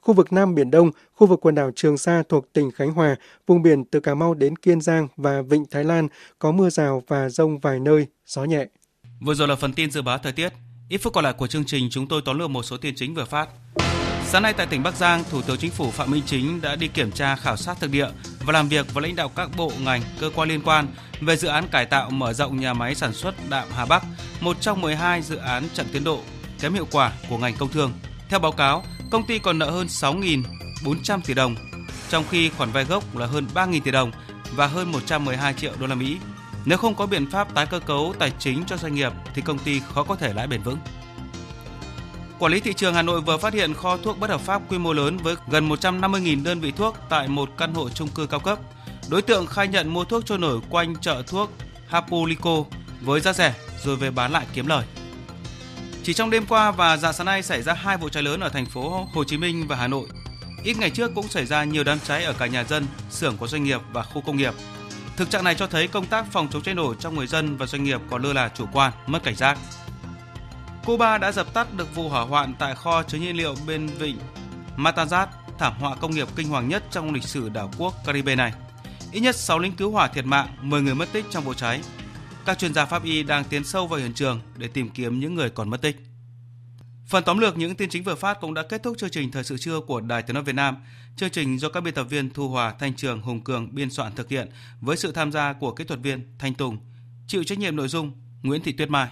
Khu vực Nam Biển Đông, khu vực quần đảo Trường Sa thuộc tỉnh Khánh Hòa, vùng biển từ Cà Mau đến Kiên Giang và Vịnh Thái Lan có mưa rào và dông vài nơi, gió nhẹ. Vừa rồi là phần tin dự báo thời tiết. Ít phút còn lại của chương trình chúng tôi tóm lược một số tin chính vừa phát. Sáng nay tại tỉnh Bắc Giang, Thủ tướng Chính phủ Phạm Minh Chính đã đi kiểm tra khảo sát thực địa và làm việc với lãnh đạo các bộ ngành, cơ quan liên quan về dự án cải tạo mở rộng nhà máy sản xuất Đạm Hà Bắc, một trong 12 dự án chậm tiến độ, kém hiệu quả của ngành công thương. Theo báo cáo, công ty còn nợ hơn 6.400 tỷ đồng, trong khi khoản vay gốc là hơn 3.000 tỷ đồng và hơn 112 triệu đô la Mỹ. Nếu không có biện pháp tái cơ cấu tài chính cho doanh nghiệp thì công ty khó có thể lãi bền vững. Quản lý thị trường Hà Nội vừa phát hiện kho thuốc bất hợp pháp quy mô lớn với gần 150.000 đơn vị thuốc tại một căn hộ chung cư cao cấp. Đối tượng khai nhận mua thuốc trôi nổi quanh chợ thuốc Hapulico với giá rẻ rồi về bán lại kiếm lời. Chỉ trong đêm qua và rạng sáng nay xảy ra 2 vụ cháy lớn ở thành phố Hồ Chí Minh và Hà Nội. Ít ngày trước cũng xảy ra nhiều đám cháy ở cả nhà dân, xưởng của doanh nghiệp và khu công nghiệp. Thực trạng này cho thấy công tác phòng chống cháy nổ trong người dân và doanh nghiệp còn lơ là, chủ quan, mất cảnh giác. Cuba đã dập tắt được vụ hỏa hoạn tại kho chứa nhiên liệu bên vịnh Matanzas, thảm họa công nghiệp kinh hoàng nhất trong lịch sử đảo quốc Caribe này. Ít nhất 6 lính cứu hỏa thiệt mạng, 10 người mất tích trong vụ cháy. Các chuyên gia pháp y đang tiến sâu vào hiện trường để tìm kiếm những người còn mất tích. Phần tóm lược những tin chính vừa phát cũng đã kết thúc chương trình Thời sự trưa của Đài Tiếng nói Việt Nam. Chương trình do các biên tập viên Thu Hòa, Thanh Trường, Hùng Cường biên soạn thực hiện với sự tham gia của kỹ thuật viên Thanh Tùng. Chịu trách nhiệm nội dung Nguyễn Thị Tuyết Mai.